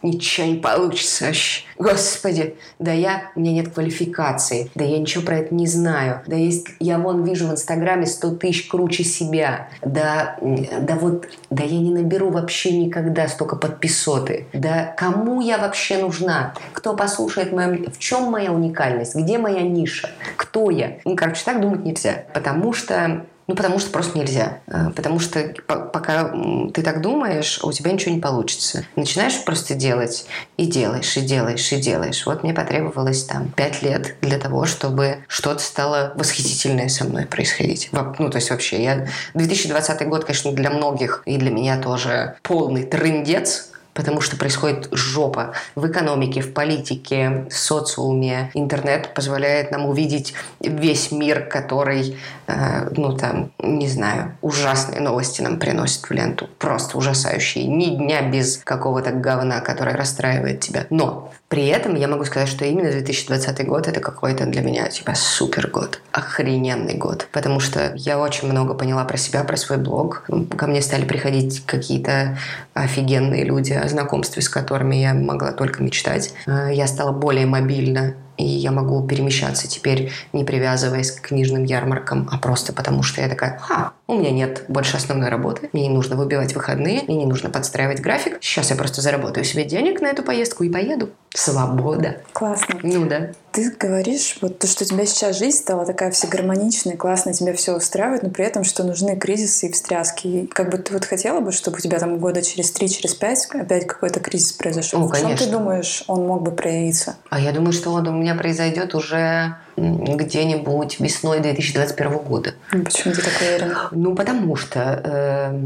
ничего не получится вообще. Господи, да я, у меня нет квалификации, да я ничего про это не знаю, да есть, я вон вижу в Инстаграме сто тысяч круче себя, да, да вот, да я не наберу вообще никогда столько подписоты, да кому я вообще нужна, кто послушает мою, в чем моя уникальность, где моя ниша, кто я. Ну, короче, так думать нельзя, потому что... Ну, потому что просто нельзя. Потому что пока ты так думаешь, у тебя ничего не получится. Начинаешь просто делать, и делаешь, и делаешь, и делаешь. Вот мне потребовалось там пять лет для того, чтобы что-то стало восхитительное со мной происходить. Ну, то есть вообще, я... две тысячи двадцатый год, конечно, для многих и для меня тоже полный трындец, потому что происходит жопа в экономике, в политике, в социуме. Интернет позволяет нам увидеть весь мир, который, э, ну там, не знаю, ужасные новости нам приносит в ленту. Просто ужасающие. Ни дня без какого-то говна, который расстраивает тебя. Но при этом я могу сказать, что именно две тысячи двадцатый год это какой-то для меня типа супергод. Охрененный год. Потому что я очень много поняла про себя, про свой блог. Ко мне стали приходить какие-то офигенные люди, о знакомстве с которыми я могла только мечтать. Я стала более мобильна, и я могу перемещаться теперь, не привязываясь к книжным ярмаркам, а просто потому, что я такая, а, у меня нет больше основной работы, мне не нужно выбивать выходные, мне не нужно подстраивать график, сейчас я просто заработаю себе денег на эту поездку и поеду. Свобода. Классно. Ну да. Ты говоришь, вот то, что у тебя сейчас жизнь стала такая вся гармоничная, классная, тебя все устраивает, но при этом, что нужны кризисы и встряски. И как бы ты вот хотела бы, чтобы у тебя там года через три, через пять опять какой-то кризис произошел? О, конечно. В чем ты думаешь, он мог бы проявиться? А я думаю, что он у меня произойдет уже где-нибудь весной две тысячи двадцать первого года. Ну, почему ты так уверена? Ну, потому что... Э-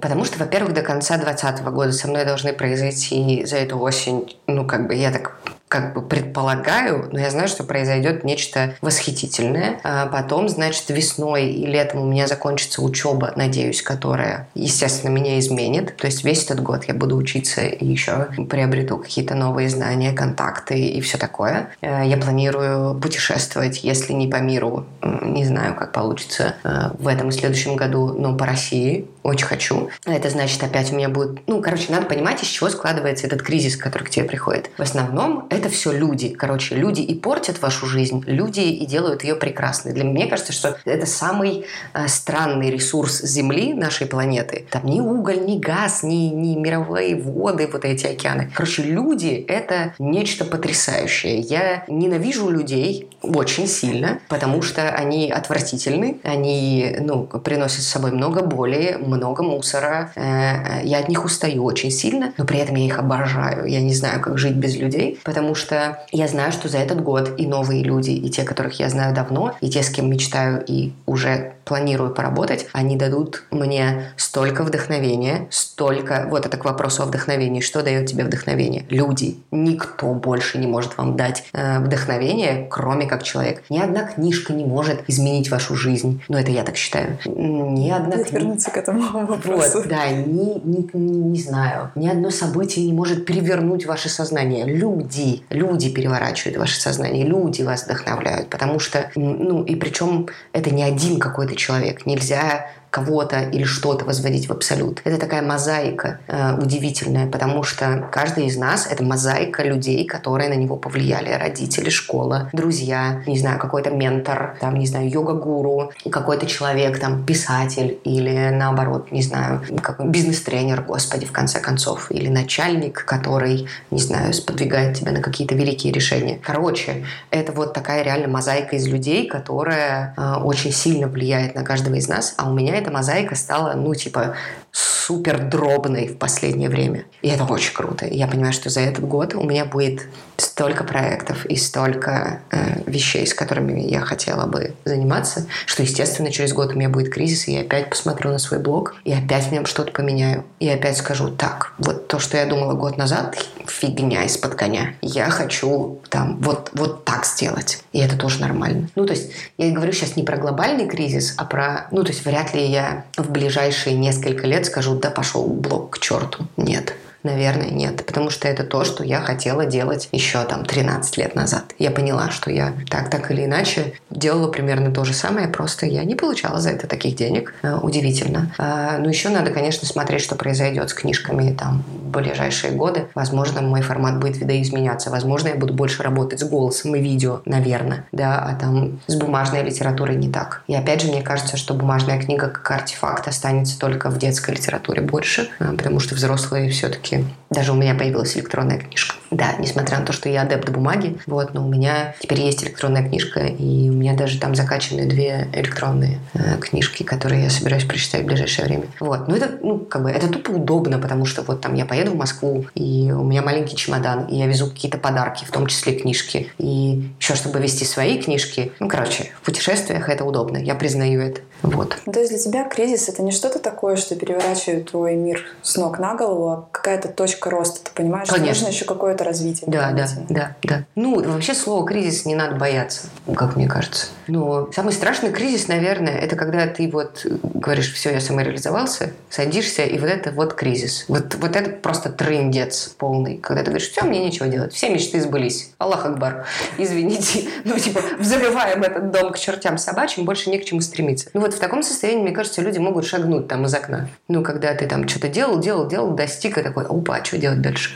Потому что, во-первых, до конца двадцатого года со мной должны произойти за эту осень, ну, как бы я так как бы предполагаю, но я знаю, что произойдет нечто восхитительное. А потом, значит, весной и летом у меня закончится учеба, надеюсь, которая, естественно, меня изменит. То есть весь этот год я буду учиться и еще приобрету какие-то новые знания, контакты и все такое. Я планирую путешествовать, если не по миру, не знаю, как получится в этом и следующем году, но по России очень хочу. Это значит, опять у меня будет... Ну, короче, надо понимать, из чего складывается этот кризис, который к тебе приходит. В основном это все люди. Короче, люди и портят вашу жизнь, люди и делают ее прекрасной. Для меня кажется, что это самый э, странный ресурс Земли, нашей планеты. Там ни уголь, ни газ, ни, ни мировые воды, вот эти океаны. Короче, люди — это нечто потрясающее. Я ненавижу людей очень сильно, потому что они отвратительны, они, ну, приносят с собой много боли, много мусора. Я от них устаю очень сильно, но при этом я их обожаю. Я не знаю, как жить без людей, потому что я знаю, что за этот год и новые люди, и те, которых я знаю давно, и те, с кем мечтаю и уже планирую поработать, они дадут мне столько вдохновения, столько... Вот это к вопросу о вдохновении. Что дает тебе вдохновение? Люди. Никто больше не может вам дать э, вдохновение, кроме как человек. Ни одна книжка не может изменить вашу жизнь. Ну, это я так считаю. Ни одна книжка... Вернуться к этому вопросу. Вот, да, ни, ни, ни, не знаю. Ни одно событие не может перевернуть ваше сознание. Люди. Люди переворачивают ваше сознание. Люди вас вдохновляют. Потому что... Ну, и причем это не один какой-то человек. Нельзя кого-то или что-то возводить в абсолют. Это такая мозаика э, удивительная, потому что каждый из нас — это мозаика людей, которые на него повлияли. Родители, школа, друзья, не знаю, какой-то ментор, там, не знаю, йога-гуру, какой-то человек, там, писатель или, наоборот, не знаю, какой бизнес-тренер, господи, в конце концов, или начальник, который, не знаю, сподвигает тебя на какие-то великие решения. Короче, это вот такая реально мозаика из людей, которая э, очень сильно влияет на каждого из нас, а у меня эта мозаика стала, ну, типа, супер дробной в последнее время. И это очень круто. Я понимаю, что за этот год у меня будет столько проектов и столько э, вещей, с которыми я хотела бы заниматься, что, естественно, через год у меня будет кризис, и я опять посмотрю на свой блог, и опять в нем что-то поменяю. И опять скажу: так, вот то, что я думала год назад, фигня из-под коня. Я хочу там вот, вот так сделать. И это тоже нормально. Ну, то есть, я говорю сейчас не про глобальный кризис, а про... Ну, то есть, вряд ли я в ближайшие несколько лет скажу: да пошел блог к черту. Нет. Наверное, нет. Потому что это то, что я хотела делать еще там тринадцать лет назад. Я поняла, что я так, так или иначе делала примерно то же самое, просто я не получала за это таких денег. Э, удивительно. Э, но еще надо, конечно, смотреть, что произойдет с книжками там в ближайшие годы. Возможно, мой формат будет видоизменяться. Возможно, я буду больше работать с голосом и видео, наверное. Да, а там с бумажной литературой не так. И опять же, мне кажется, что бумажная книга как артефакт останется только в детской литературе больше, э, потому что взрослые все-таки... Даже у меня появилась электронная книжка. Да, несмотря на то, что я адепт бумаги, вот, но у меня теперь есть электронная книжка, и у меня даже там закачаны две электронные э, книжки, которые я собираюсь прочитать в ближайшее время. Вот, но это, ну, как бы, это тупо удобно, потому что вот там я поеду в Москву, и у меня маленький чемодан, и я везу какие-то подарки, в том числе книжки. И еще, чтобы везти свои книжки, ну, короче, в путешествиях это удобно, я признаю это. Вот. То есть для тебя кризис — это не что-то такое, что переворачивает твой мир с ног на голову, а какая-то точка роста, ты понимаешь? Конечно. Что нужно еще какое-то развитие. Да, да, да, да. Ну, вообще слово «кризис» не надо бояться, как мне кажется. Но самый страшный кризис, наверное, это когда ты вот говоришь: все, я самореализовался, садишься, и вот это вот кризис. Вот, вот это просто трындец полный. Когда ты говоришь: все, мне нечего делать, все мечты сбылись. Аллах Акбар, извините. Ну, типа, взрываем этот дом к чертям собачьим, больше не к чему стремиться. Ну, вот в таком состоянии, мне кажется, люди могут шагнуть там из окна. Ну, когда ты там что-то делал, делал, делал, достиг, и такой: опа, а что делать дальше?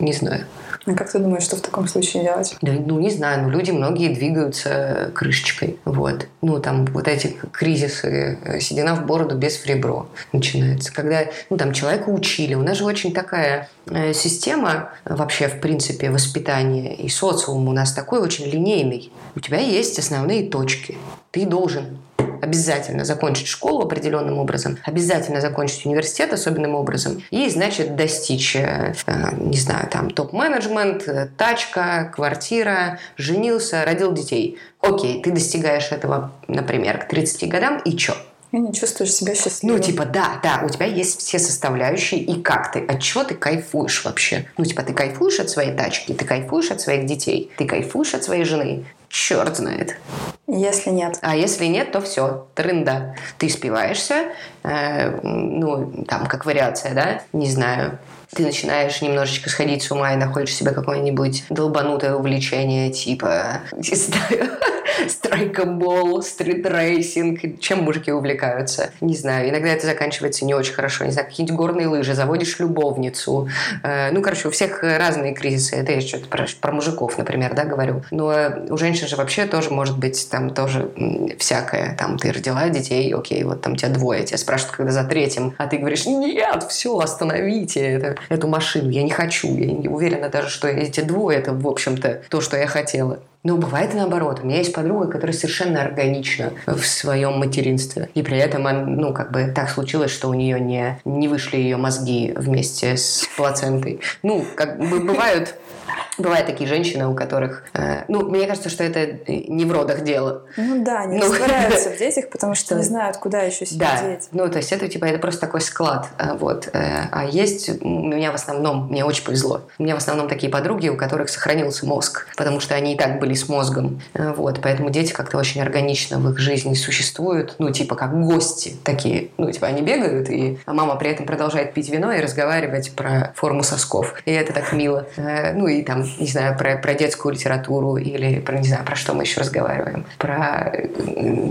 Не знаю. А как ты думаешь, что в таком случае делать? Да, ну, не знаю, но люди многие двигаются крышечкой, вот. Ну, там вот эти кризисы, седина в бороду, без в ребро начинается. Когда, ну, там, человека учили. У нас же очень такая э, система вообще, в принципе, воспитания и социум у нас такой очень линейный. У тебя есть основные точки. Ты должен... обязательно закончить школу определенным образом, обязательно закончить университет особенным образом, и, значит, достичь, э, не знаю, там, топ-менеджмент, тачка, квартира, женился, родил детей. Окей, ты достигаешь этого, например, к тридцати годам, и чё? и не чувствуешь себя счастливым. Ну, типа, да, да, у тебя есть все составляющие, и как ты, от чего ты кайфуешь вообще? Ну, типа, ты кайфуешь от своей тачки, ты кайфуешь от своих детей, ты кайфуешь от своей жены. Черт знает. Если нет. А если нет, то все, трында. Ты спиваешься, э, ну, там, как вариация, да, не знаю. Ты начинаешь немножечко сходить с ума и находишь себе какое-нибудь долбанутое увлечение, типа, не знаю, страйкбол, стритрейсинг, чем мужики увлекаются. Не знаю, иногда это заканчивается не очень хорошо. Не знаю, какие-нибудь горные лыжи, заводишь любовницу. Ну, короче, у всех разные кризисы. Это я что-то про, про мужиков, например, да, говорю. Но у женщин же вообще тоже может быть там тоже всякое. Там ты родила детей, окей, вот там тебя двое, тебя спрашивают, когда за третьим, а ты говоришь, нет, все, остановите это. Эту машину, я не хочу, я не уверена даже, что эти двое, это, в общем-то, то, что я хотела. Но бывает и наоборот. У меня есть подруга, которая совершенно органична в своем материнстве. И при этом, ну, как бы так случилось, что у нее не, не вышли ее мозги вместе с плацентой. Ну, как бы бывают... Бывают такие женщины, у которых... Э, ну, мне кажется, что это не в родах дело. Ну да, они ну, разбираются в детях, потому что не знают, куда еще себя да. деть. Ну, то есть это, типа, это просто такой склад. Вот. А есть... У меня в основном... Мне очень повезло. У меня в основном такие подруги, у которых сохранился мозг, потому что они и так были с мозгом. Вот. Поэтому дети как-то очень органично в их жизни существуют. Ну, типа, как гости такие. Ну, типа, они бегают, и мама при этом продолжает пить вино и разговаривать про форму сосков. И это так мило. Ну, и там, не знаю, про, про детскую литературу или про, не знаю, про что мы еще разговариваем, про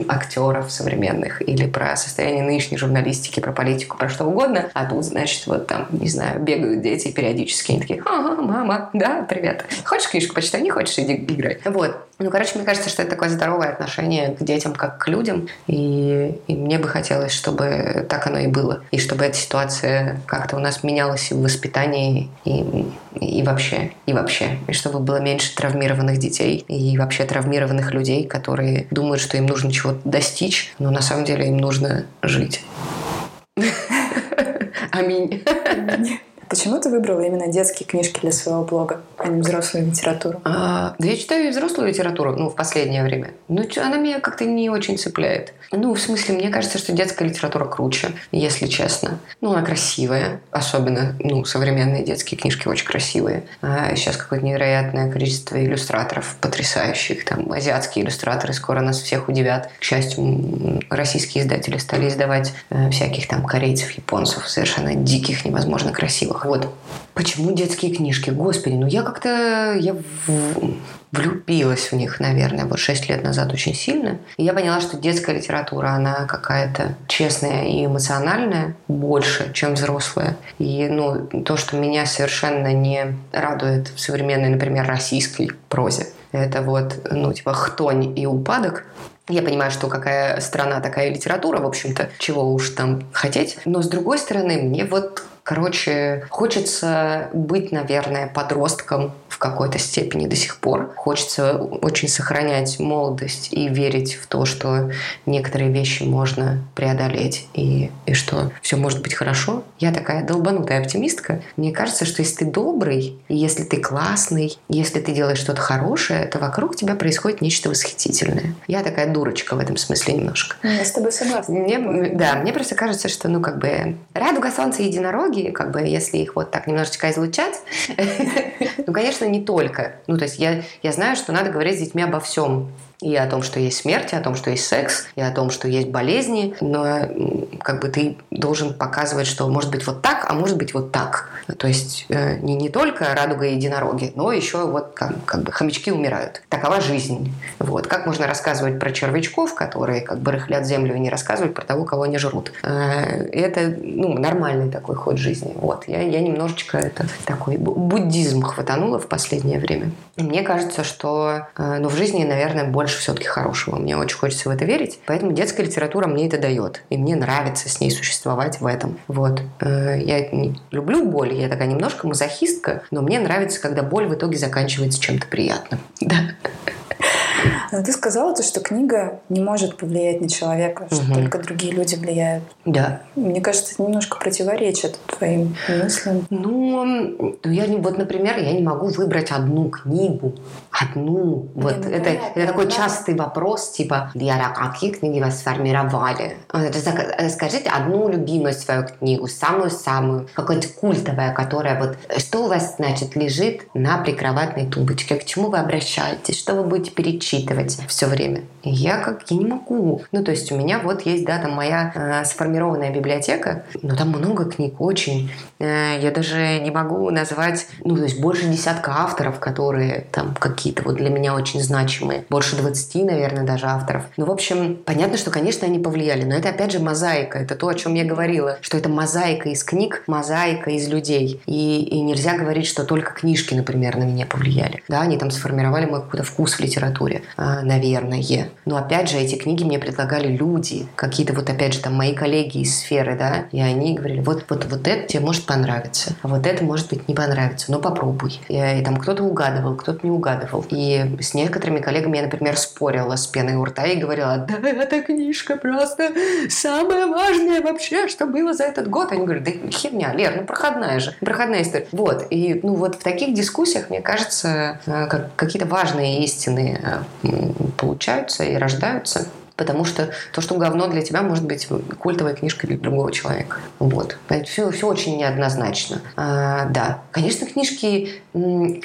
актеров современных или про состояние нынешней журналистики, про политику, про что угодно. А тут, значит, вот там, не знаю, бегают дети периодически, они такие, ага, мама, да, привет. Хочешь книжку почитай, не хочешь, иди играй. Вот. Ну, короче, мне кажется, что это такое здоровое отношение к детям как к людям, и, и мне бы хотелось, чтобы так оно и было, и чтобы эта ситуация как-то у нас менялась и в воспитании, и, и вообще, и вообще, и чтобы было меньше травмированных детей, и вообще травмированных людей, которые думают, что им нужно чего-то достичь, но на самом деле им нужно жить. Аминь. Почему ты выбрала именно детские книжки для своего блога, а не взрослую литературу? А, да я читаю и взрослую литературу, ну, в последнее время. Но она меня как-то не очень цепляет. Ну, в смысле, мне кажется, что детская литература круче, если честно. Ну, она красивая. Особенно, ну, современные детские книжки очень красивые. А сейчас какое-то невероятное количество иллюстраторов потрясающих. Там азиатские иллюстраторы скоро нас всех удивят. К счастью, российские издатели стали издавать э, всяких там корейцев, японцев, совершенно диких, невозможно красивых. Вот. Почему детские книжки? Господи, ну я как-то... Я в... влюбилась в них, наверное, вот шесть лет назад очень сильно. И я поняла, что детская литература, она какая-то честная и эмоциональная больше, чем взрослая. И, ну, то, что меня совершенно не радует в современной, например, российской прозе, это вот, ну, типа, хтонь и упадок. Я понимаю, что какая страна, такая литература, в общем-то, чего уж там хотеть. Но, с другой стороны, мне вот... Короче, хочется быть, наверное, подростком в какой-то степени до сих пор. Хочется очень сохранять молодость и верить в то, что некоторые вещи можно преодолеть и, и что все может быть хорошо. Я такая долбанутая оптимистка. Мне кажется, что если ты добрый, если ты классный, если ты делаешь что-то хорошее, то вокруг тебя происходит нечто восхитительное. Я такая дурочка в этом смысле немножко. Я с тобой согласна. Мне, да, мне просто кажется, что, ну, как бы, радуга, солнце, единороги, как бы, если их вот так немножечко излучать. Ну, конечно, не только. Ну, то есть я, я знаю, что надо говорить с детьми обо всем. И о том, что есть смерть, и о том, что есть секс, и о том, что есть болезни. Но как бы ты должен показывать, что может быть вот так, а может быть вот так. То есть э, не, не только радуга и единороги, но еще вот как, как бы хомячки умирают. Такова жизнь. Вот. Как можно рассказывать про червячков, которые как бы рыхлят землю, и не рассказывать про того, кого они жрут. Э, это, ну, нормальный такой ход жизни. Вот. Я, я немножечко это, такой буддизм хватанула в последнее время. И мне кажется, что э, ну, в жизни, наверное, больше все-таки хорошего. Мне очень хочется в это верить. Поэтому детская литература мне это дает. И мне нравится с ней существовать в этом. Вот. Я люблю боль. Я такая немножко мазохистка. Но мне нравится, когда боль в итоге заканчивается чем-то приятным. Да. Но ты сказала то, что книга не может повлиять на человека, угу. что только другие люди влияют. Да. Мне кажется, это немножко противоречит твоим мыслям. Ну, я не, вот, например, я не могу выбрать одну книгу, одну. Вот не, ну, это, понятно, это такой да. частый вопрос, типа, Лера, какие книги вас сформировали? Скажите одну любимую свою книгу, самую-самую, какая-нибудь культовая, которая вот, что у вас, значит, лежит на прикроватной тумбочке, к чему вы обращаетесь, что вы будете перечитывать все время. Я как, я не могу. Ну, то есть у меня вот есть, да, там моя э, сформированная библиотека, но там много книг, очень. Э, я даже не могу назвать, ну, то есть больше десятка авторов, которые там какие-то вот для меня очень значимые. Больше двадцати, наверное, даже авторов. Ну, в общем, понятно, что, конечно, они повлияли, но это, опять же, мозаика. Это то, о чем я говорила, что это мозаика из книг, мозаика из людей. И, и нельзя говорить, что только книжки, например, на меня повлияли. Да, они там сформировали мой какой-то вкус в литературе, э, наверное. Но, опять же, эти книги мне предлагали люди, какие-то вот, опять же, там, мои коллеги из сферы, да, и они говорили, вот, вот, вот это тебе может понравиться, а вот это, может быть, не понравится, но попробуй. И, и там кто-то угадывал, кто-то не угадывал. И с некоторыми коллегами я, например, спорила с пеной у рта и говорила, да, эта книжка просто самая важная вообще, что было за этот год. Они говорят, да херня, Лер, ну проходная же, проходная история. Вот, и, ну, вот в таких дискуссиях, мне кажется, как, какие-то важные истины получаются и рождаются, потому что то, что говно для тебя, может быть культовой книжкой для другого человека. Вот. Все, все очень неоднозначно. А, да. Конечно, книжки не,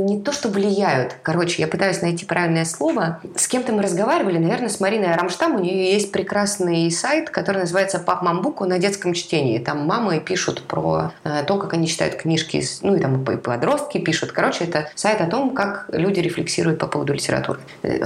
не то, что влияют. Короче, я пытаюсь найти правильное слово. С кем-то мы разговаривали, наверное, с Мариной Аромштам. У нее есть прекрасный сайт, который называется «Пап мамбуку на детском чтении». Там мамы пишут про то, как они читают книжки, ну и там и подростки пишут. Короче, это сайт о том, как люди рефлексируют по поводу литературы.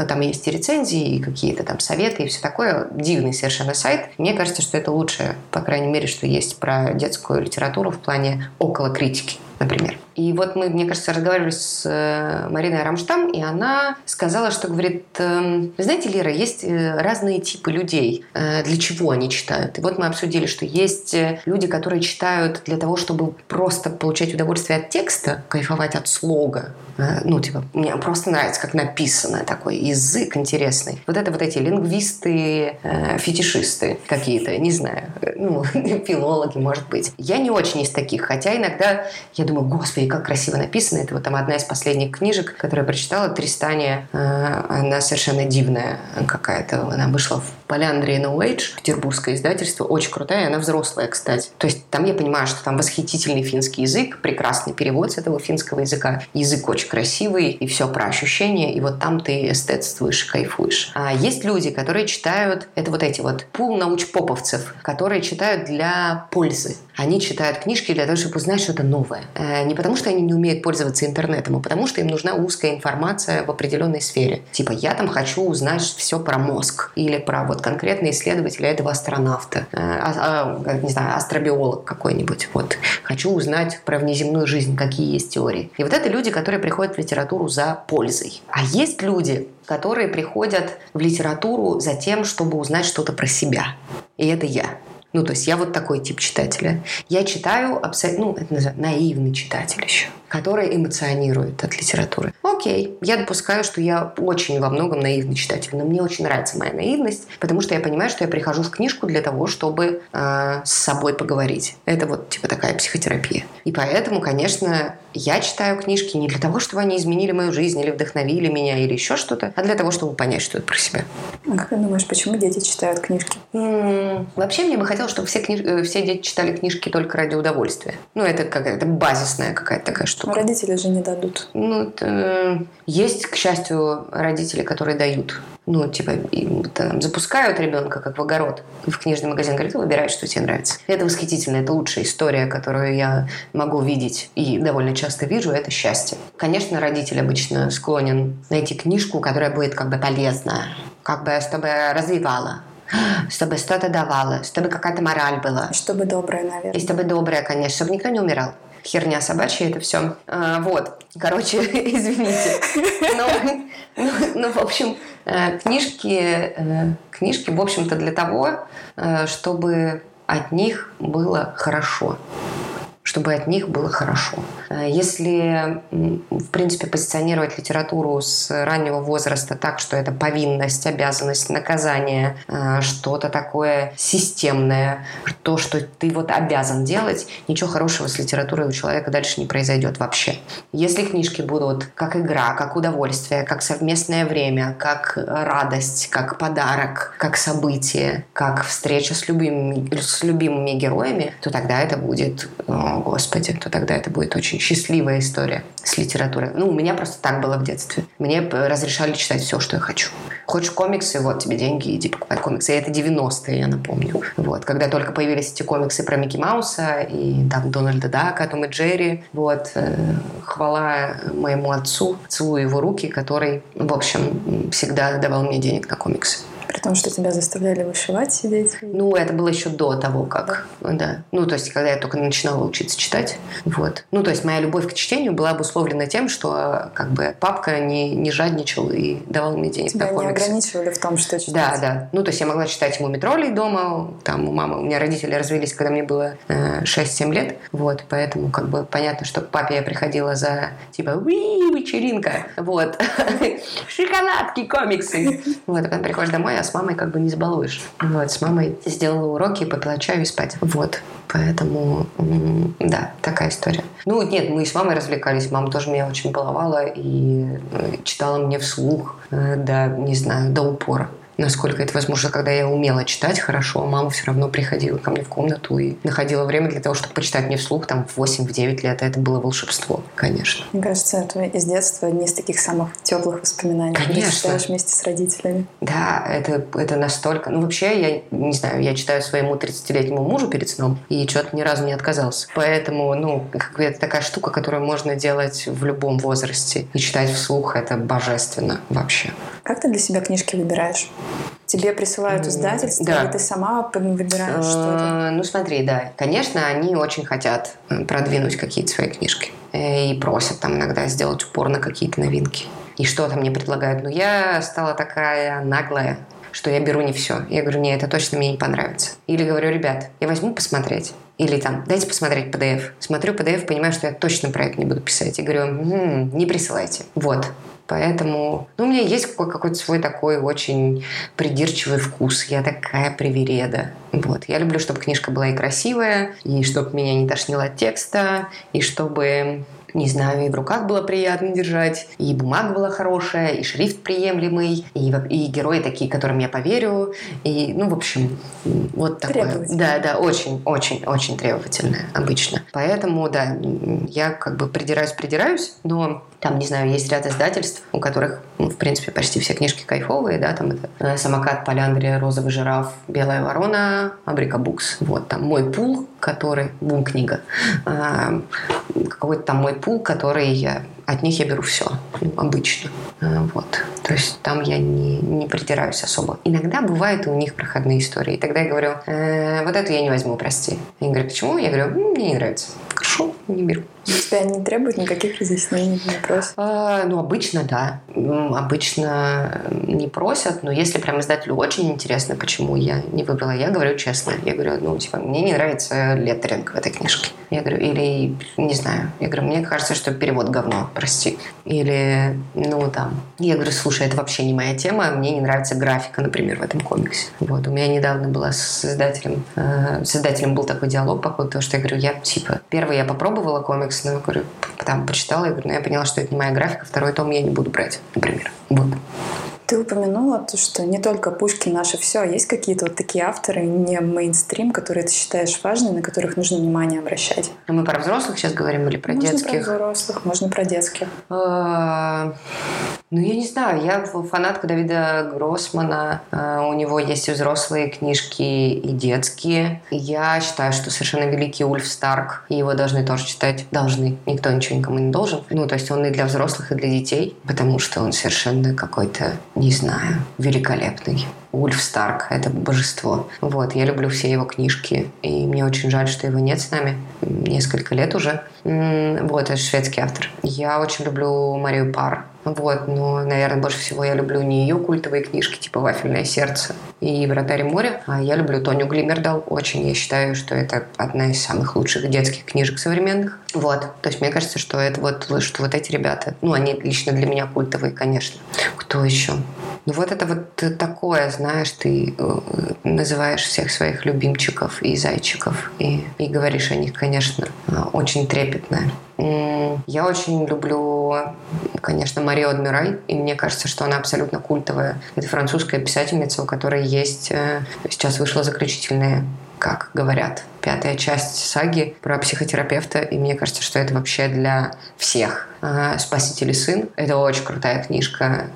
Там есть и рецензии, и какие-то там советы и все такое. Дивный совершенно сайт. Мне кажется, что это лучшее, по крайней мере, что есть про детскую литературу в плане около критики, например. И вот мы, мне кажется, разговаривали с э, Мариной Аромштам, и она сказала, что, говорит, э, вы знаете, Лера, есть э, разные типы людей, э, для чего они читают. И вот мы обсудили, что есть э, люди, которые читают для того, чтобы просто получать удовольствие от текста, кайфовать от слога. Э, ну, типа, мне просто нравится, как написано, такой язык интересный. Вот это вот эти лингвисты, э, фетишисты какие-то, не знаю, э, ну, филологи, может быть. Я не очень из таких, хотя иногда я думаю, господи, как красиво написано. Это вот там одна из последних книжек, которую я прочитала, «Тристания». Она совершенно дивная какая-то. Она вышла в Поляндрии No Age, петербургское издательство. Очень крутая, она взрослая, кстати. То есть там я понимаю, что там восхитительный финский язык, прекрасный перевод с этого финского языка. Язык очень красивый, и все про ощущения. И вот там ты эстетствуешь, кайфуешь. А есть люди, которые читают, это вот эти вот пул научпоповцев, которые читают для пользы. Они читают книжки для того, чтобы узнать что-то новое. Не потому, что они не умеют пользоваться интернетом, а потому, что им нужна узкая информация в определенной сфере. Типа, я там хочу узнать все про мозг или про вот конкретные исследователи этого астронавта, а, а, не знаю, астробиолог какой-нибудь. Вот. Хочу узнать про внеземную жизнь, какие есть теории. И вот это люди, которые приходят в литературу за пользой. А есть люди, которые приходят в литературу за тем, чтобы узнать что-то про себя. И это я. Ну, то есть я вот такой тип читателя. Я читаю абсолютно, ну, это называется, наивный читатель еще, который эмоционирует от литературы. Окей, я допускаю, что я очень во многом наивный читатель, но мне очень нравится моя наивность, потому что я понимаю, что я прихожу в книжку для того, чтобы э, с собой поговорить. Это вот типа такая психотерапия. И поэтому, конечно, я читаю книжки не для того, чтобы они изменили мою жизнь или вдохновили меня или еще что-то, а для того, чтобы понять что-то про себя. А как ты думаешь, почему дети читают книжки? М-м, вообще мне бы хотелось, чтобы все, книж... все дети читали книжки только ради удовольствия. Ну, это какая-то базисная какая-то такая штука. А родители же не дадут. Ну, это, есть, к счастью, родители, которые дают. Ну, типа, им, там, запускают ребенка как в огород, в книжный магазин, говорят, выбирай, что тебе нравится. Это восхитительно, это лучшая история, которую я могу видеть и довольно часто вижу, это счастье. Конечно, родитель обычно склонен найти книжку, которая будет как бы полезна, как бы, чтобы развивала. Чтобы что-то давало, чтобы какая-то мораль была. И чтобы добрая, наверное. И чтобы добрая, конечно, чтобы никто не умирал. Херня собачья, это все. А, вот, короче, извините. Но, ну, ну, в общем, книжки, книжки, в общем-то, для того, чтобы от них было хорошо. чтобы от них было хорошо. Если, в принципе, позиционировать литературу с раннего возраста так, что это повинность, обязанность, наказание, что-то такое системное, то, что ты вот обязан делать, ничего хорошего с литературой у человека дальше не произойдет вообще. Если книжки будут как игра, как удовольствие, как совместное время, как радость, как подарок, как событие, как встреча с любимыми, с любимыми героями, то тогда это будет, о, Господи, то тогда это будет очень счастливая история с литературой. Ну, у меня просто так было в детстве. Мне разрешали читать все, что я хочу. Хочешь комиксы, вот тебе деньги, иди покупай комиксы. И это девяностые, я напомню. Вот, когда только появились эти комиксы про Микки Мауса и там Дональда Дака, Том и Джерри. Вот, хвала моему отцу, целую его руки, который, в общем, всегда давал мне денег на комиксы. При том, что тебя заставляли вышивать, сидеть? Ну, это было еще до того, как... Да. Да. Ну, то есть, когда я только начинала учиться читать. Вот. Ну, то есть, моя любовь к чтению была обусловлена тем, что как бы папка не, не жадничал и давал мне денег на комиксы. Тебя не ограничивали в том, что читать? Да, да. Ну, то есть, я могла читать ему «Метролей» дома. Там у мамы... У меня родители развелись, когда мне было э, шесть-семь лет. Вот. Поэтому, как бы, понятно, что к папе я приходила за, типа, уи, вечеринка. Вот. Шоколадки, комиксы. Вот. А потом приходишь домой, а с мамой как бы не сбалуешь. Вот, с мамой сделала уроки, попила чаю и спать. Вот. Поэтому, да, такая история. Ну, нет, мы с мамой развлекались. Мама тоже меня очень баловала и читала мне вслух до, не знаю, до упора. Насколько это возможно, когда я умела читать хорошо, мама все равно приходила ко мне в комнату и находила время для того, чтобы почитать мне вслух там, в восемь-девять лет. Это было волшебство, конечно. Мне кажется, это из детства одни из таких самых теплых воспоминаний. Конечно. Ты читаешь вместе с родителями. Да, это, это настолько... Ну, вообще, я не знаю, я читаю своему тридцатилетнему мужу перед сном, и что-то ни разу не отказался. Поэтому, ну, это такая штука, которую можно делать в любом возрасте. И читать вслух — это божественно вообще. Как ты для себя книжки выбираешь? Тебе присылают издательство, да. Или ты сама выбираешь что-то? Ну, смотри, да. Конечно, они очень хотят продвинуть какие-то свои книжки. И просят там иногда сделать упор на какие-то новинки. И что-то мне предлагают. Но я стала такая наглая, что я беру не все. Я говорю, не, это точно мне не понравится. Или говорю, ребят, я возьму посмотреть. Или там, дайте посмотреть пэ дэ эф. Смотрю пэ дэ эф, понимаю, что я точно про это не буду писать. И говорю, м-м, не присылайте. Вот. Поэтому, ну, у меня есть какой-то свой такой очень придирчивый вкус. Я такая привереда. Вот. Я люблю, чтобы книжка была и красивая, и чтобы меня не тошнило от текста, и чтобы... Не знаю, и в руках было приятно держать, и бумага была хорошая, и шрифт приемлемый, и, и герои такие, которым я поверю, и, ну, в общем, вот такое. Да, да, очень, очень, очень требовательное обычно. Поэтому, да, я как бы придираюсь, придираюсь, но там, не знаю, есть ряд издательств, у которых, ну, в принципе, почти все книжки кайфовые, да, там это «Самокат», «Поляндria», «Розовый жираф», «Белая ворона», «Абрикабукс», вот там мой пул, который, «Бумкнига», какой-то там мой пул, который я... От них я беру все, ну, обычно. Вот. То есть там я не, не придираюсь особо. Иногда бывают у них проходные истории. И тогда я говорю, э, вот эту я не возьму, прости. Они говорят, почему? Я говорю, м-м, мне не нравится. Хорошо, не беру. Тебя не требуют никаких разъяснений, не просят? А, ну, обычно, да. Обычно не просят, но если прям издателю очень интересно, почему я не выбрала, я говорю честно. Я говорю, ну, типа, мне не нравится леттеринг в этой книжке. Я говорю, или, не знаю, я говорю, мне кажется, что перевод говно. Прости. Или, ну, там... Я говорю, слушай, это вообще не моя тема, мне не нравится графика, например, в этом комиксе. Вот. У меня недавно была с издателем... Э, с издателем был такой диалог по поводу того, что я говорю, я, типа... Первый я попробовала комикс, но, говорю, там, почитала, я говорю, ну, я поняла, что это не моя графика, второй том я не буду брать, например. Вот. Ты упомянула то, что не только Пушкин, наше все. Есть какие-то вот такие авторы, не мейнстрим, которые ты считаешь важными, на которых нужно внимание обращать? А мы про взрослых сейчас говорим или про можно детских? Можно про взрослых, можно про детских. А, ну, я не знаю. Я фанатка Давида Гроссмана. А, у него есть и взрослые книжки, и детские. Я считаю, что совершенно великий Ульф Старк. И его должны тоже читать. Должны. Никто ничего никому не должен. Ну, то есть он и для взрослых, и для детей. Потому что он совершенно какой-то... Не знаю, великолепный. Ульф Старк. Это божество. Вот, я люблю все его книжки, и мне очень жаль, что его нет с нами несколько лет уже. Вот, это шведский автор. Я очень люблю Марию Пар. Вот, но, наверное, больше всего я люблю не ее культовые книжки, типа «Вафельное сердце» и «Вратарь моря», а я люблю Тоню Глимердал очень. Я считаю, что это одна из самых лучших детских книжек современных. Вот, то есть мне кажется, что это вот, что вот эти ребята, ну, они лично для меня культовые, конечно. Кто еще? Ну, вот это вот такое, знаешь, ты называешь всех своих любимчиков и зайчиков, и, и говоришь о них, конечно, очень трепетно. Я очень люблю, конечно, Мари-Од Мюрай, и мне кажется, что она абсолютно культовая. Это французская писательница, у которой есть... Сейчас вышла заключительная, как говорят, пятая часть саги про психотерапевта, и мне кажется, что это вообще для всех. «Спаситель и сын» — это очень крутая книжка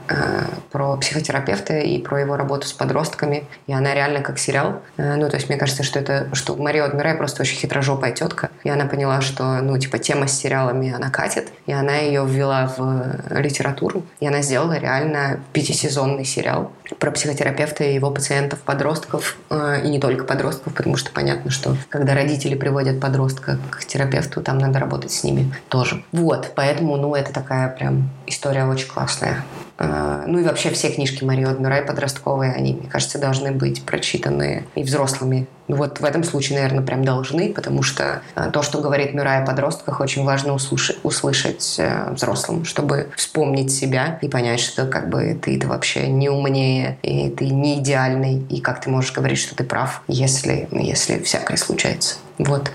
про психотерапевта и про его работу с подростками, и она реально как сериал. Ну, то есть мне кажется, что это, что Мари-Од Мюрай просто очень хитрожопая тетка, и она поняла, что, ну, типа, тема с сериалами она катит, и она ее ввела в литературу, и она сделала реально пятисезонный сериал про психотерапевта и его пациентов, подростков, и не только подростков, потому что понятно, что когда родители приводят подростка к терапевту, там надо работать с ними тоже. Вот, поэтому, ну, это такая прям история очень классная. Ну и вообще все книжки Мари-Од Мюрай подростковые, они, мне кажется, должны быть прочитаны и взрослыми. Ну вот в этом случае, наверное, прям должны, потому что то, что говорит Мюрай о подростках, очень важно услышать, услышать взрослым, чтобы вспомнить себя и понять, что как бы ты-то вообще не умнее, и ты не идеальный, и как ты можешь говорить, что ты прав, если, если всякое случается. Вот.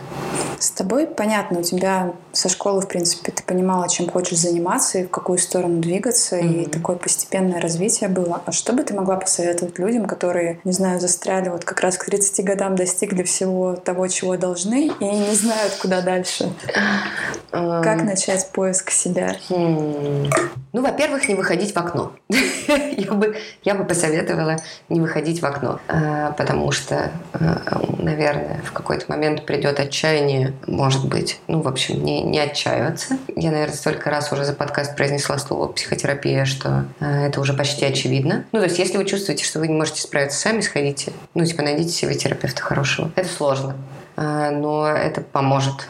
С тобой понятно, у тебя со школы, в принципе, ты понимала, чем хочешь заниматься и в какую сторону двигаться, mm-hmm. и такое постепенное развитие было. А что бы ты могла посоветовать людям, которые, не знаю, застряли вот как раз к тридцати годам, достигли всего того, чего должны, и не знают, куда дальше? Mm-hmm. Как начать поиск себя? Mm-hmm. Ну, во-первых, не выходить в окно. я, бы, я бы посоветовала не выходить в окно, потому что, наверное, в какой-то момент придет отчаяние, может быть. Ну, в общем, не, не отчаиваться. Я, наверное, столько раз уже за подкаст произнесла слово «психотерапия», что э, это уже почти очевидно. Ну, то есть, если вы чувствуете, что вы не можете справиться сами, сходите. Ну, типа, найдите себе терапевта хорошего. Это сложно, э, но это поможет.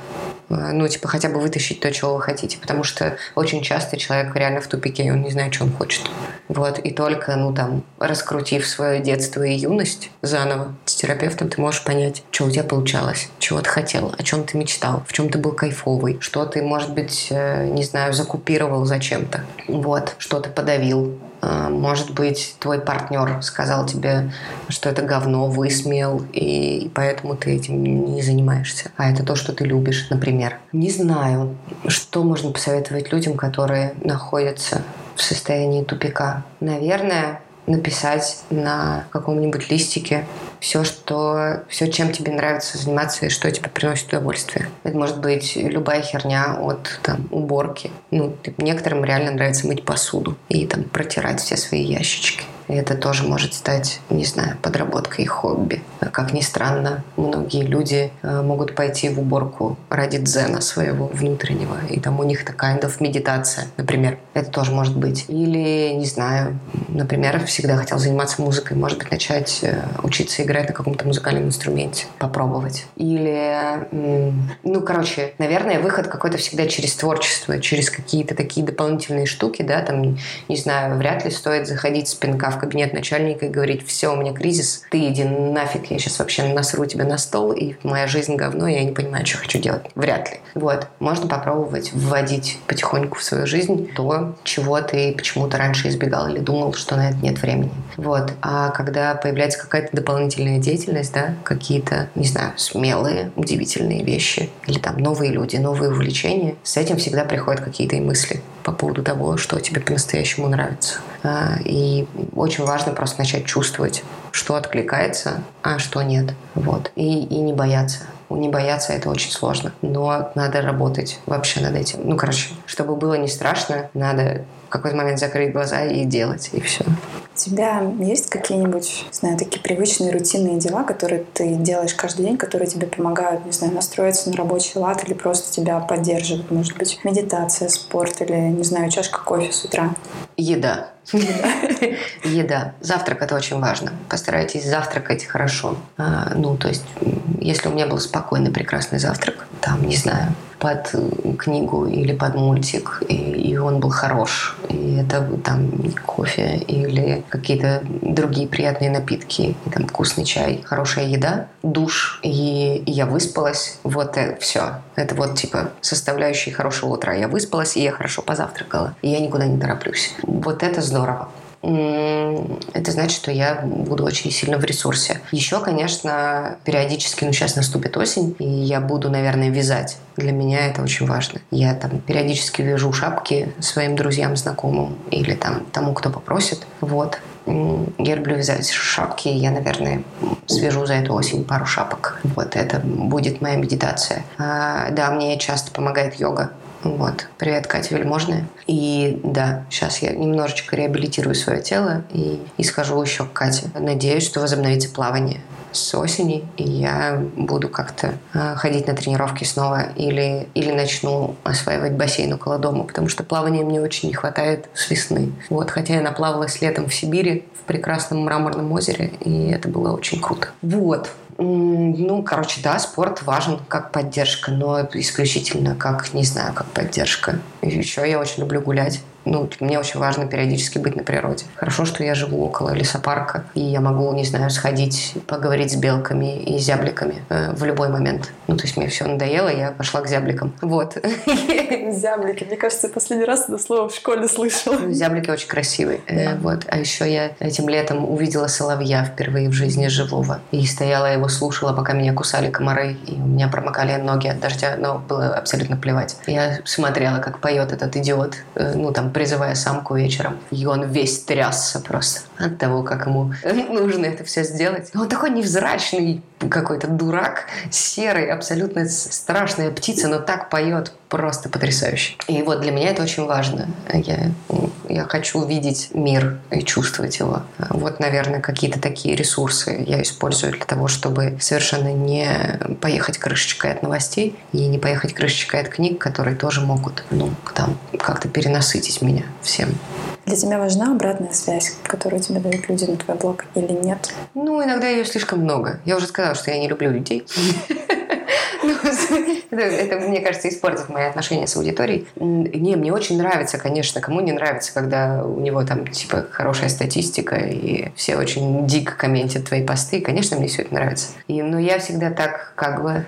Ну, типа, хотя бы вытащить то, чего вы хотите. Потому что очень часто человек реально в тупике, и он не знает, что он хочет. Вот, и только, ну, там, раскрутив свое детство и юность заново с терапевтом, ты можешь понять, что у тебя получалось, чего ты хотел, о чем ты мечтал, в чем ты был кайфовый, что ты, может быть, не знаю, закупировал зачем-то, вот, что ты подавил. Может быть, твой партнер сказал тебе, что это говно, высмеял, и поэтому ты этим не занимаешься. А это то, что ты любишь, например. Не знаю, что можно посоветовать людям, которые находятся в состоянии тупика. Наверное, написать на каком-нибудь листике все, что, все, чем тебе нравится заниматься и что тебе приносит удовольствие. Это может быть любая херня от там, уборки. Ну, некоторым реально нравится мыть посуду и там, протирать все свои ящички. Это тоже может стать, не знаю, подработкой и хобби. Как ни странно, многие люди могут пойти в уборку ради дзена своего внутреннего, и там у них такая kind of медитация, например. Это тоже может быть. Или, не знаю, например, всегда хотел заниматься музыкой, может быть, начать учиться играть на каком-то музыкальном инструменте, попробовать. Или, ну, короче, наверное, выход какой-то всегда через творчество, через какие-то такие дополнительные штуки, да, там, не знаю, вряд ли стоит заходить с пинка в кабинет начальника и говорить: все, у меня кризис, ты иди нафиг, я сейчас вообще насру тебя на стол, и моя жизнь говно, и я не понимаю, что хочу делать. Вряд ли. Вот. Можно попробовать вводить потихоньку в свою жизнь то, чего ты почему-то раньше избегал или думал, что на это нет времени. Вот. А когда появляется какая-то дополнительная деятельность, да, какие-то, не знаю, смелые, удивительные вещи, или там новые люди, новые увлечения, с этим всегда приходят какие-то и мысли по поводу того, что тебе по-настоящему нравится. И очень важно просто начать чувствовать, что откликается, а что нет. Вот. И, и не бояться. Не бояться — это очень сложно. Но надо работать вообще над этим. Ну, короче, чтобы было не страшно, надо в какой-то момент закрыть глаза и делать, и все. У тебя есть какие-нибудь, не знаю, такие привычные, рутинные дела, которые ты делаешь каждый день, которые тебе помогают, не знаю, настроиться на рабочий лад или просто тебя поддерживают? Может быть, медитация, спорт или, не знаю, чашка кофе с утра? Еда. Еда. Еда. Завтрак – это очень важно. Постарайтесь завтракать хорошо. А, ну, то есть, если у меня был спокойный, прекрасный завтрак, там, не знаю, под книгу или под мультик, и, и он был хорош. И это там кофе или какие-то другие приятные напитки, и, там вкусный чай, хорошая еда, душ, и, и я выспалась. Вот это все. Это вот типа составляющие хорошего утра. Я выспалась, и я хорошо позавтракала, и я никуда не тороплюсь. Вот это здорово. Это значит, что я буду очень сильно в ресурсе. Еще, конечно, периодически, ну, сейчас наступит осень, и я буду, наверное, вязать. Для меня это очень важно. Я там периодически вяжу шапки своим друзьям, знакомым или там тому, кто попросит. Вот. Я люблю вязать шапки, я, наверное, свяжу за эту осень пару шапок. Вот это будет моя медитация. А, да, мне часто помогает йога. Вот. Привет, Катя Вельможная. И да, сейчас я немножечко реабилитирую свое тело и, и схожу еще к Кате. Надеюсь, что возобновится плавание с осени, и я буду как-то э, ходить на тренировки снова или, или начну осваивать бассейн около дома, потому что плавания мне очень не хватает с весны. Вот, хотя я наплавалась летом в Сибири, в прекрасном мраморном озере, и это было очень круто. Вот. Ну, короче, да, спорт важен как поддержка, но исключительно как, не знаю, как поддержка. Еще я очень люблю гулять. Ну, мне очень важно периодически быть на природе. Хорошо, что я живу около лесопарка, и я могу, не знаю, сходить, поговорить с белками и зябликами э, в любой момент. Ну, то есть мне все надоело, я пошла к зябликам. Вот. Зяблики. Мне кажется, я последний раз это слово в школе слышала. Зяблики очень красивые. Да. Э, вот. А еще я этим летом увидела соловья впервые в жизни живого. И стояла его, слушала, пока меня кусали комары, и у меня промокали ноги от дождя, но было абсолютно плевать. Я смотрела, как поет этот идиот, э, ну, там, призывая самку вечером. И он весь трясся просто от того, как ему нужно это все сделать. Он такой невзрачный какой-то дурак, серый, абсолютно страшная птица, но так поет. Просто потрясающе. И вот для меня это очень важно. Я, я хочу видеть мир и чувствовать его. Вот, наверное, какие-то такие ресурсы я использую для того, чтобы совершенно не поехать крышечкой от новостей и не поехать крышечкой от книг, которые тоже могут, ну, там, как-то перенасытить меня всем. Для тебя важна обратная связь, которую тебе дают люди на твой блог, или нет? Ну, иногда ее слишком много. Я уже сказала, что я не люблю людей. Это, это, мне кажется, испортит мои отношения с аудиторией. Не, мне очень нравится, конечно. Кому не нравится, когда у него там типа хорошая статистика и все очень дико комментят твои посты. Конечно, мне все это нравится. И, но я всегда так как бы...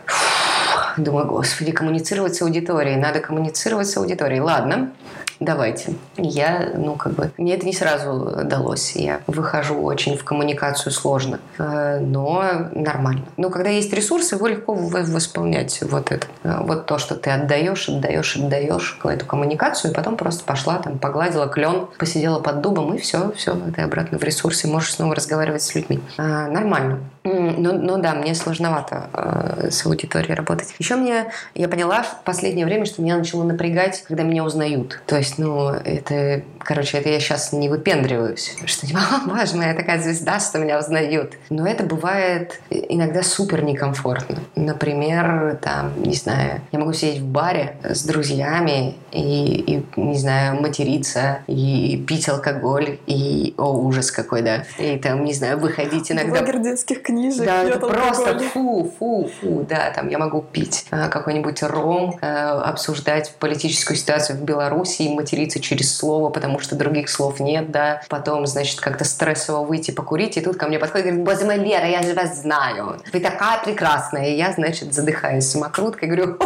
Думаю, господи, коммуницировать с аудиторией. Надо коммуницировать с аудиторией. Ладно, давайте. Я, ну, как бы... Мне это не сразу далось. Я выхожу очень в коммуникацию сложно. Но нормально. Но когда есть ресурсы, его легко восполнять. Вот это. Вот то, что ты отдаешь, отдаешь, отдаешь эту коммуникацию. И потом просто пошла, там, погладила клен, посидела под дубом, и все, все. Ты обратно в ресурсе. Можешь снова разговаривать с людьми. Нормально. Но, но да, мне сложновато с аудиторией работать. Еще мне, я поняла в последнее время, что меня начало напрягать, когда меня узнают. То есть, ну, это, короче, это я сейчас не выпендриваюсь, что типа, важно, я такая звезда, что меня узнают. Но это бывает иногда супер некомфортно. Например, там, не знаю, я могу сидеть в баре с друзьями и, и не знаю, материться, и пить алкоголь, и, о, ужас какой, да, и там, не знаю, выходить иногда... Блогер детских книжек. Да, это просто фу, фу, фу, да, там, я могу пить какой-нибудь ром, обсуждать политическую ситуацию в Беларуси, материться через слово, потому что других слов нет, да. Потом, значит, как-то стрессово выйти покурить, и тут ко мне подходит и говорит: боже мой, Лера, я же вас знаю. Вы такая прекрасная. И я, значит, задыхаюсь самокруткой, говорю: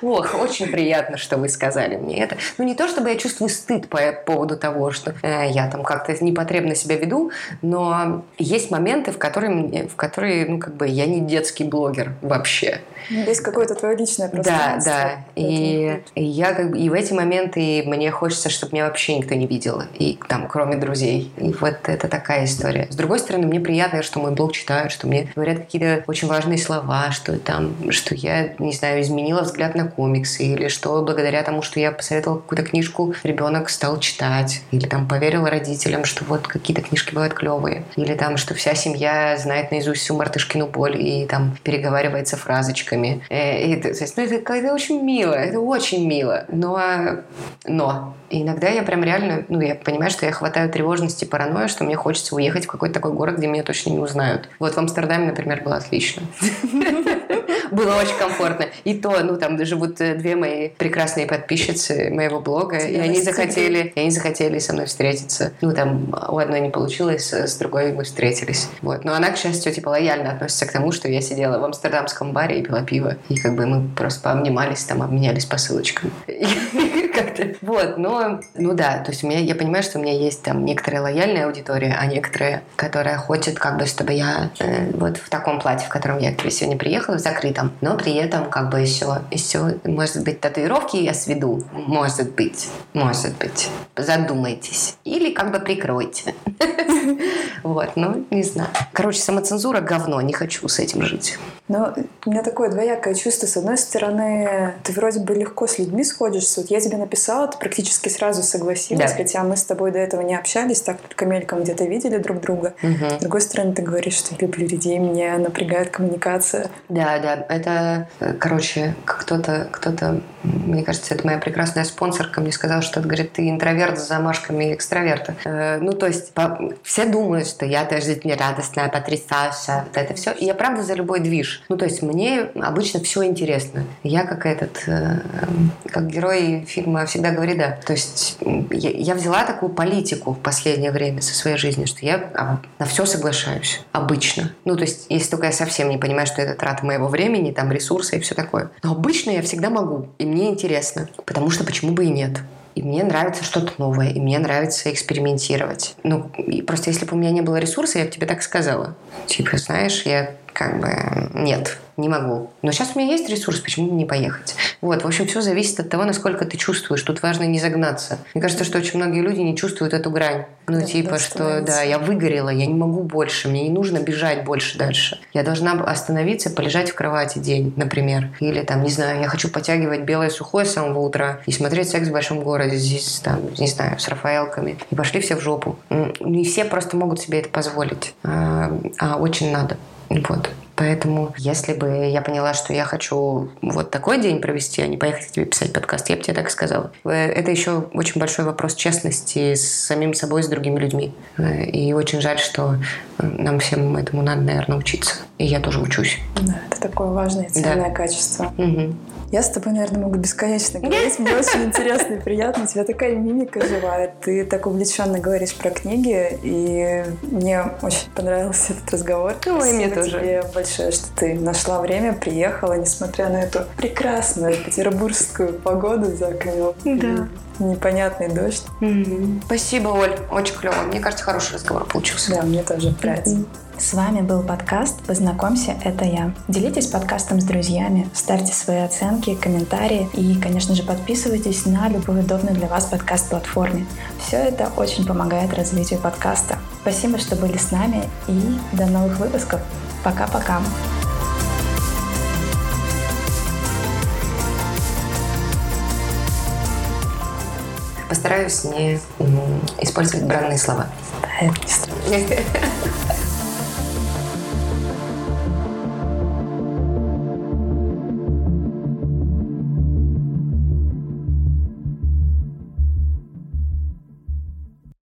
ох, очень приятно, что вы сказали мне это. Ну, не то чтобы я чувствую стыд по поводу того, что э, я там как-то непотребно себя веду, но есть моменты, в которые, в которые, ну, как бы я не детский блогер вообще. Есть какое-то твое личное пространство. Да, да. И, и, я, как бы, и в эти моменты мне хочется, чтобы меня вообще никто не видел, и, там, кроме друзей. И вот это такая история. С другой стороны, мне приятно, что мой блог читают, что мне говорят какие-то очень важные слова, что, там, что я, не знаю, изменила взгляд взгляд на комиксы, или что благодаря тому, что я посоветовала какую-то книжку, ребенок стал читать, или там поверил родителям, что вот какие-то книжки бывают клевые, или там, что вся семья знает наизусть всю Мартышкину боль и там переговаривается фразочками. И, и, то есть, ну, это, это очень мило, это очень мило, но... но... И иногда я прям реально, ну, я понимаю, что я хватаю тревожности и паранойи, что мне хочется уехать в какой-то такой город, где меня точно не узнают. Вот в Амстердаме, например, было отлично. Было очень комфортно. И то, ну, там живут две мои прекрасные подписчицы моего блога, и они захотели, и они захотели со мной встретиться. Ну, там у одной не получилось, с другой мы встретились. Вот. Но она, к счастью, типа лояльно относится к тому, что я сидела в амстердамском баре и пила пиво. И как бы мы просто пообнимались, там, обменялись посылочками. Как-то. Вот, но, ну да, то есть у меня, я понимаю, что у меня есть там некоторая лояльная аудитория, а некоторая, которая хочет, как бы, чтобы я э, вот в таком платье, в котором я к тебе сегодня приехала, в закрытом, но при этом, как бы, еще, еще, может быть, татуировки я сведу, может быть, может быть, задумайтесь, или как бы прикройте. Вот, ну, не знаю. Короче, самоцензура говно, не хочу с этим жить. Но у меня такое двоякое чувство. С одной стороны, ты вроде бы легко с людьми сходишься. Вот я тебе написала, ты практически сразу согласилась, да. Хотя мы с тобой до этого не общались, так только мельком где-то видели друг друга. Угу. С другой стороны, ты говоришь, что я люблю людей, меня напрягает коммуникация. Да, да, это, короче, кто-то, кто-то, мне кажется, это моя прекрасная спонсорка мне сказала, что, говорит, ты интроверт с замашками экстраверта. Э, ну, то есть, по... все думают, что я тождественно радостная, потрясающая, вот это все. И я, правда, за любой движ. Ну, то есть мне обычно все интересно. Я как этот, э, как герой фильма «Всегда говори да». То есть я, я взяла такую политику в последнее время со своей жизни, что я на все соглашаюсь. Обычно. Ну, то есть если только я совсем не понимаю, что это трата моего времени, там, ресурса и все такое. Но обычно я всегда могу. И мне интересно. Потому что почему бы и нет. И мне нравится что-то новое, и мне нравится экспериментировать. Ну, и просто если бы у меня не было ресурса, я бы тебе так сказала. Типа, знаешь, я... как бы нет, не могу. Но сейчас у меня есть ресурс, почему бы не поехать? Вот, в общем, все зависит от того, насколько ты чувствуешь. Тут важно не загнаться. Мне кажется, что очень многие люди не чувствуют эту грань. Ну, да, типа, что, становится. Да, я выгорела, я не могу больше, мне не нужно бежать больше дальше. Я должна остановиться, полежать в кровати день, например. Или там, не знаю, я хочу подтягивать белое сухое с самого утра и смотреть «Секс в большом городе» здесь, там, не знаю, с Рафаэлками. И пошли все в жопу. Не все просто могут себе это позволить. А, а очень надо. Вот. Поэтому, если бы я поняла, что я хочу вот такой день провести, а не поехать к тебе писать подкаст, я бы тебе так сказала. Это еще очень большой вопрос честности с самим собой, с другими людьми. И очень жаль, что нам всем этому надо, наверное, учиться. И я тоже учусь. Да, это такое важное и ценное да. качество. Угу. Я с тобой, наверное, могу бесконечно говорить. Мне очень интересно и приятно. У тебя такая мимика живая. Ты так увлеченно говоришь про книги. И мне очень понравился этот разговор. Ну, и мне тоже. Тебе большое, что ты нашла время, приехала, несмотря на эту прекрасную петербургскую погоду за окном. Да. Непонятный дождь. Mm-hmm. Спасибо, Оль. Очень клево. Мне кажется, хороший разговор получился. Да, мне тоже нравится. Mm-hmm. С вами был подкаст «Познакомься, это я». Делитесь подкастом с друзьями, ставьте свои оценки, комментарии и, конечно же, подписывайтесь на любую удобную для вас подкаст-платформе. Все это очень помогает развитию подкаста. Спасибо, что были с нами, и до новых выпусков. Пока-пока. Постараюсь не использовать бранные слова. Да, это не страшно.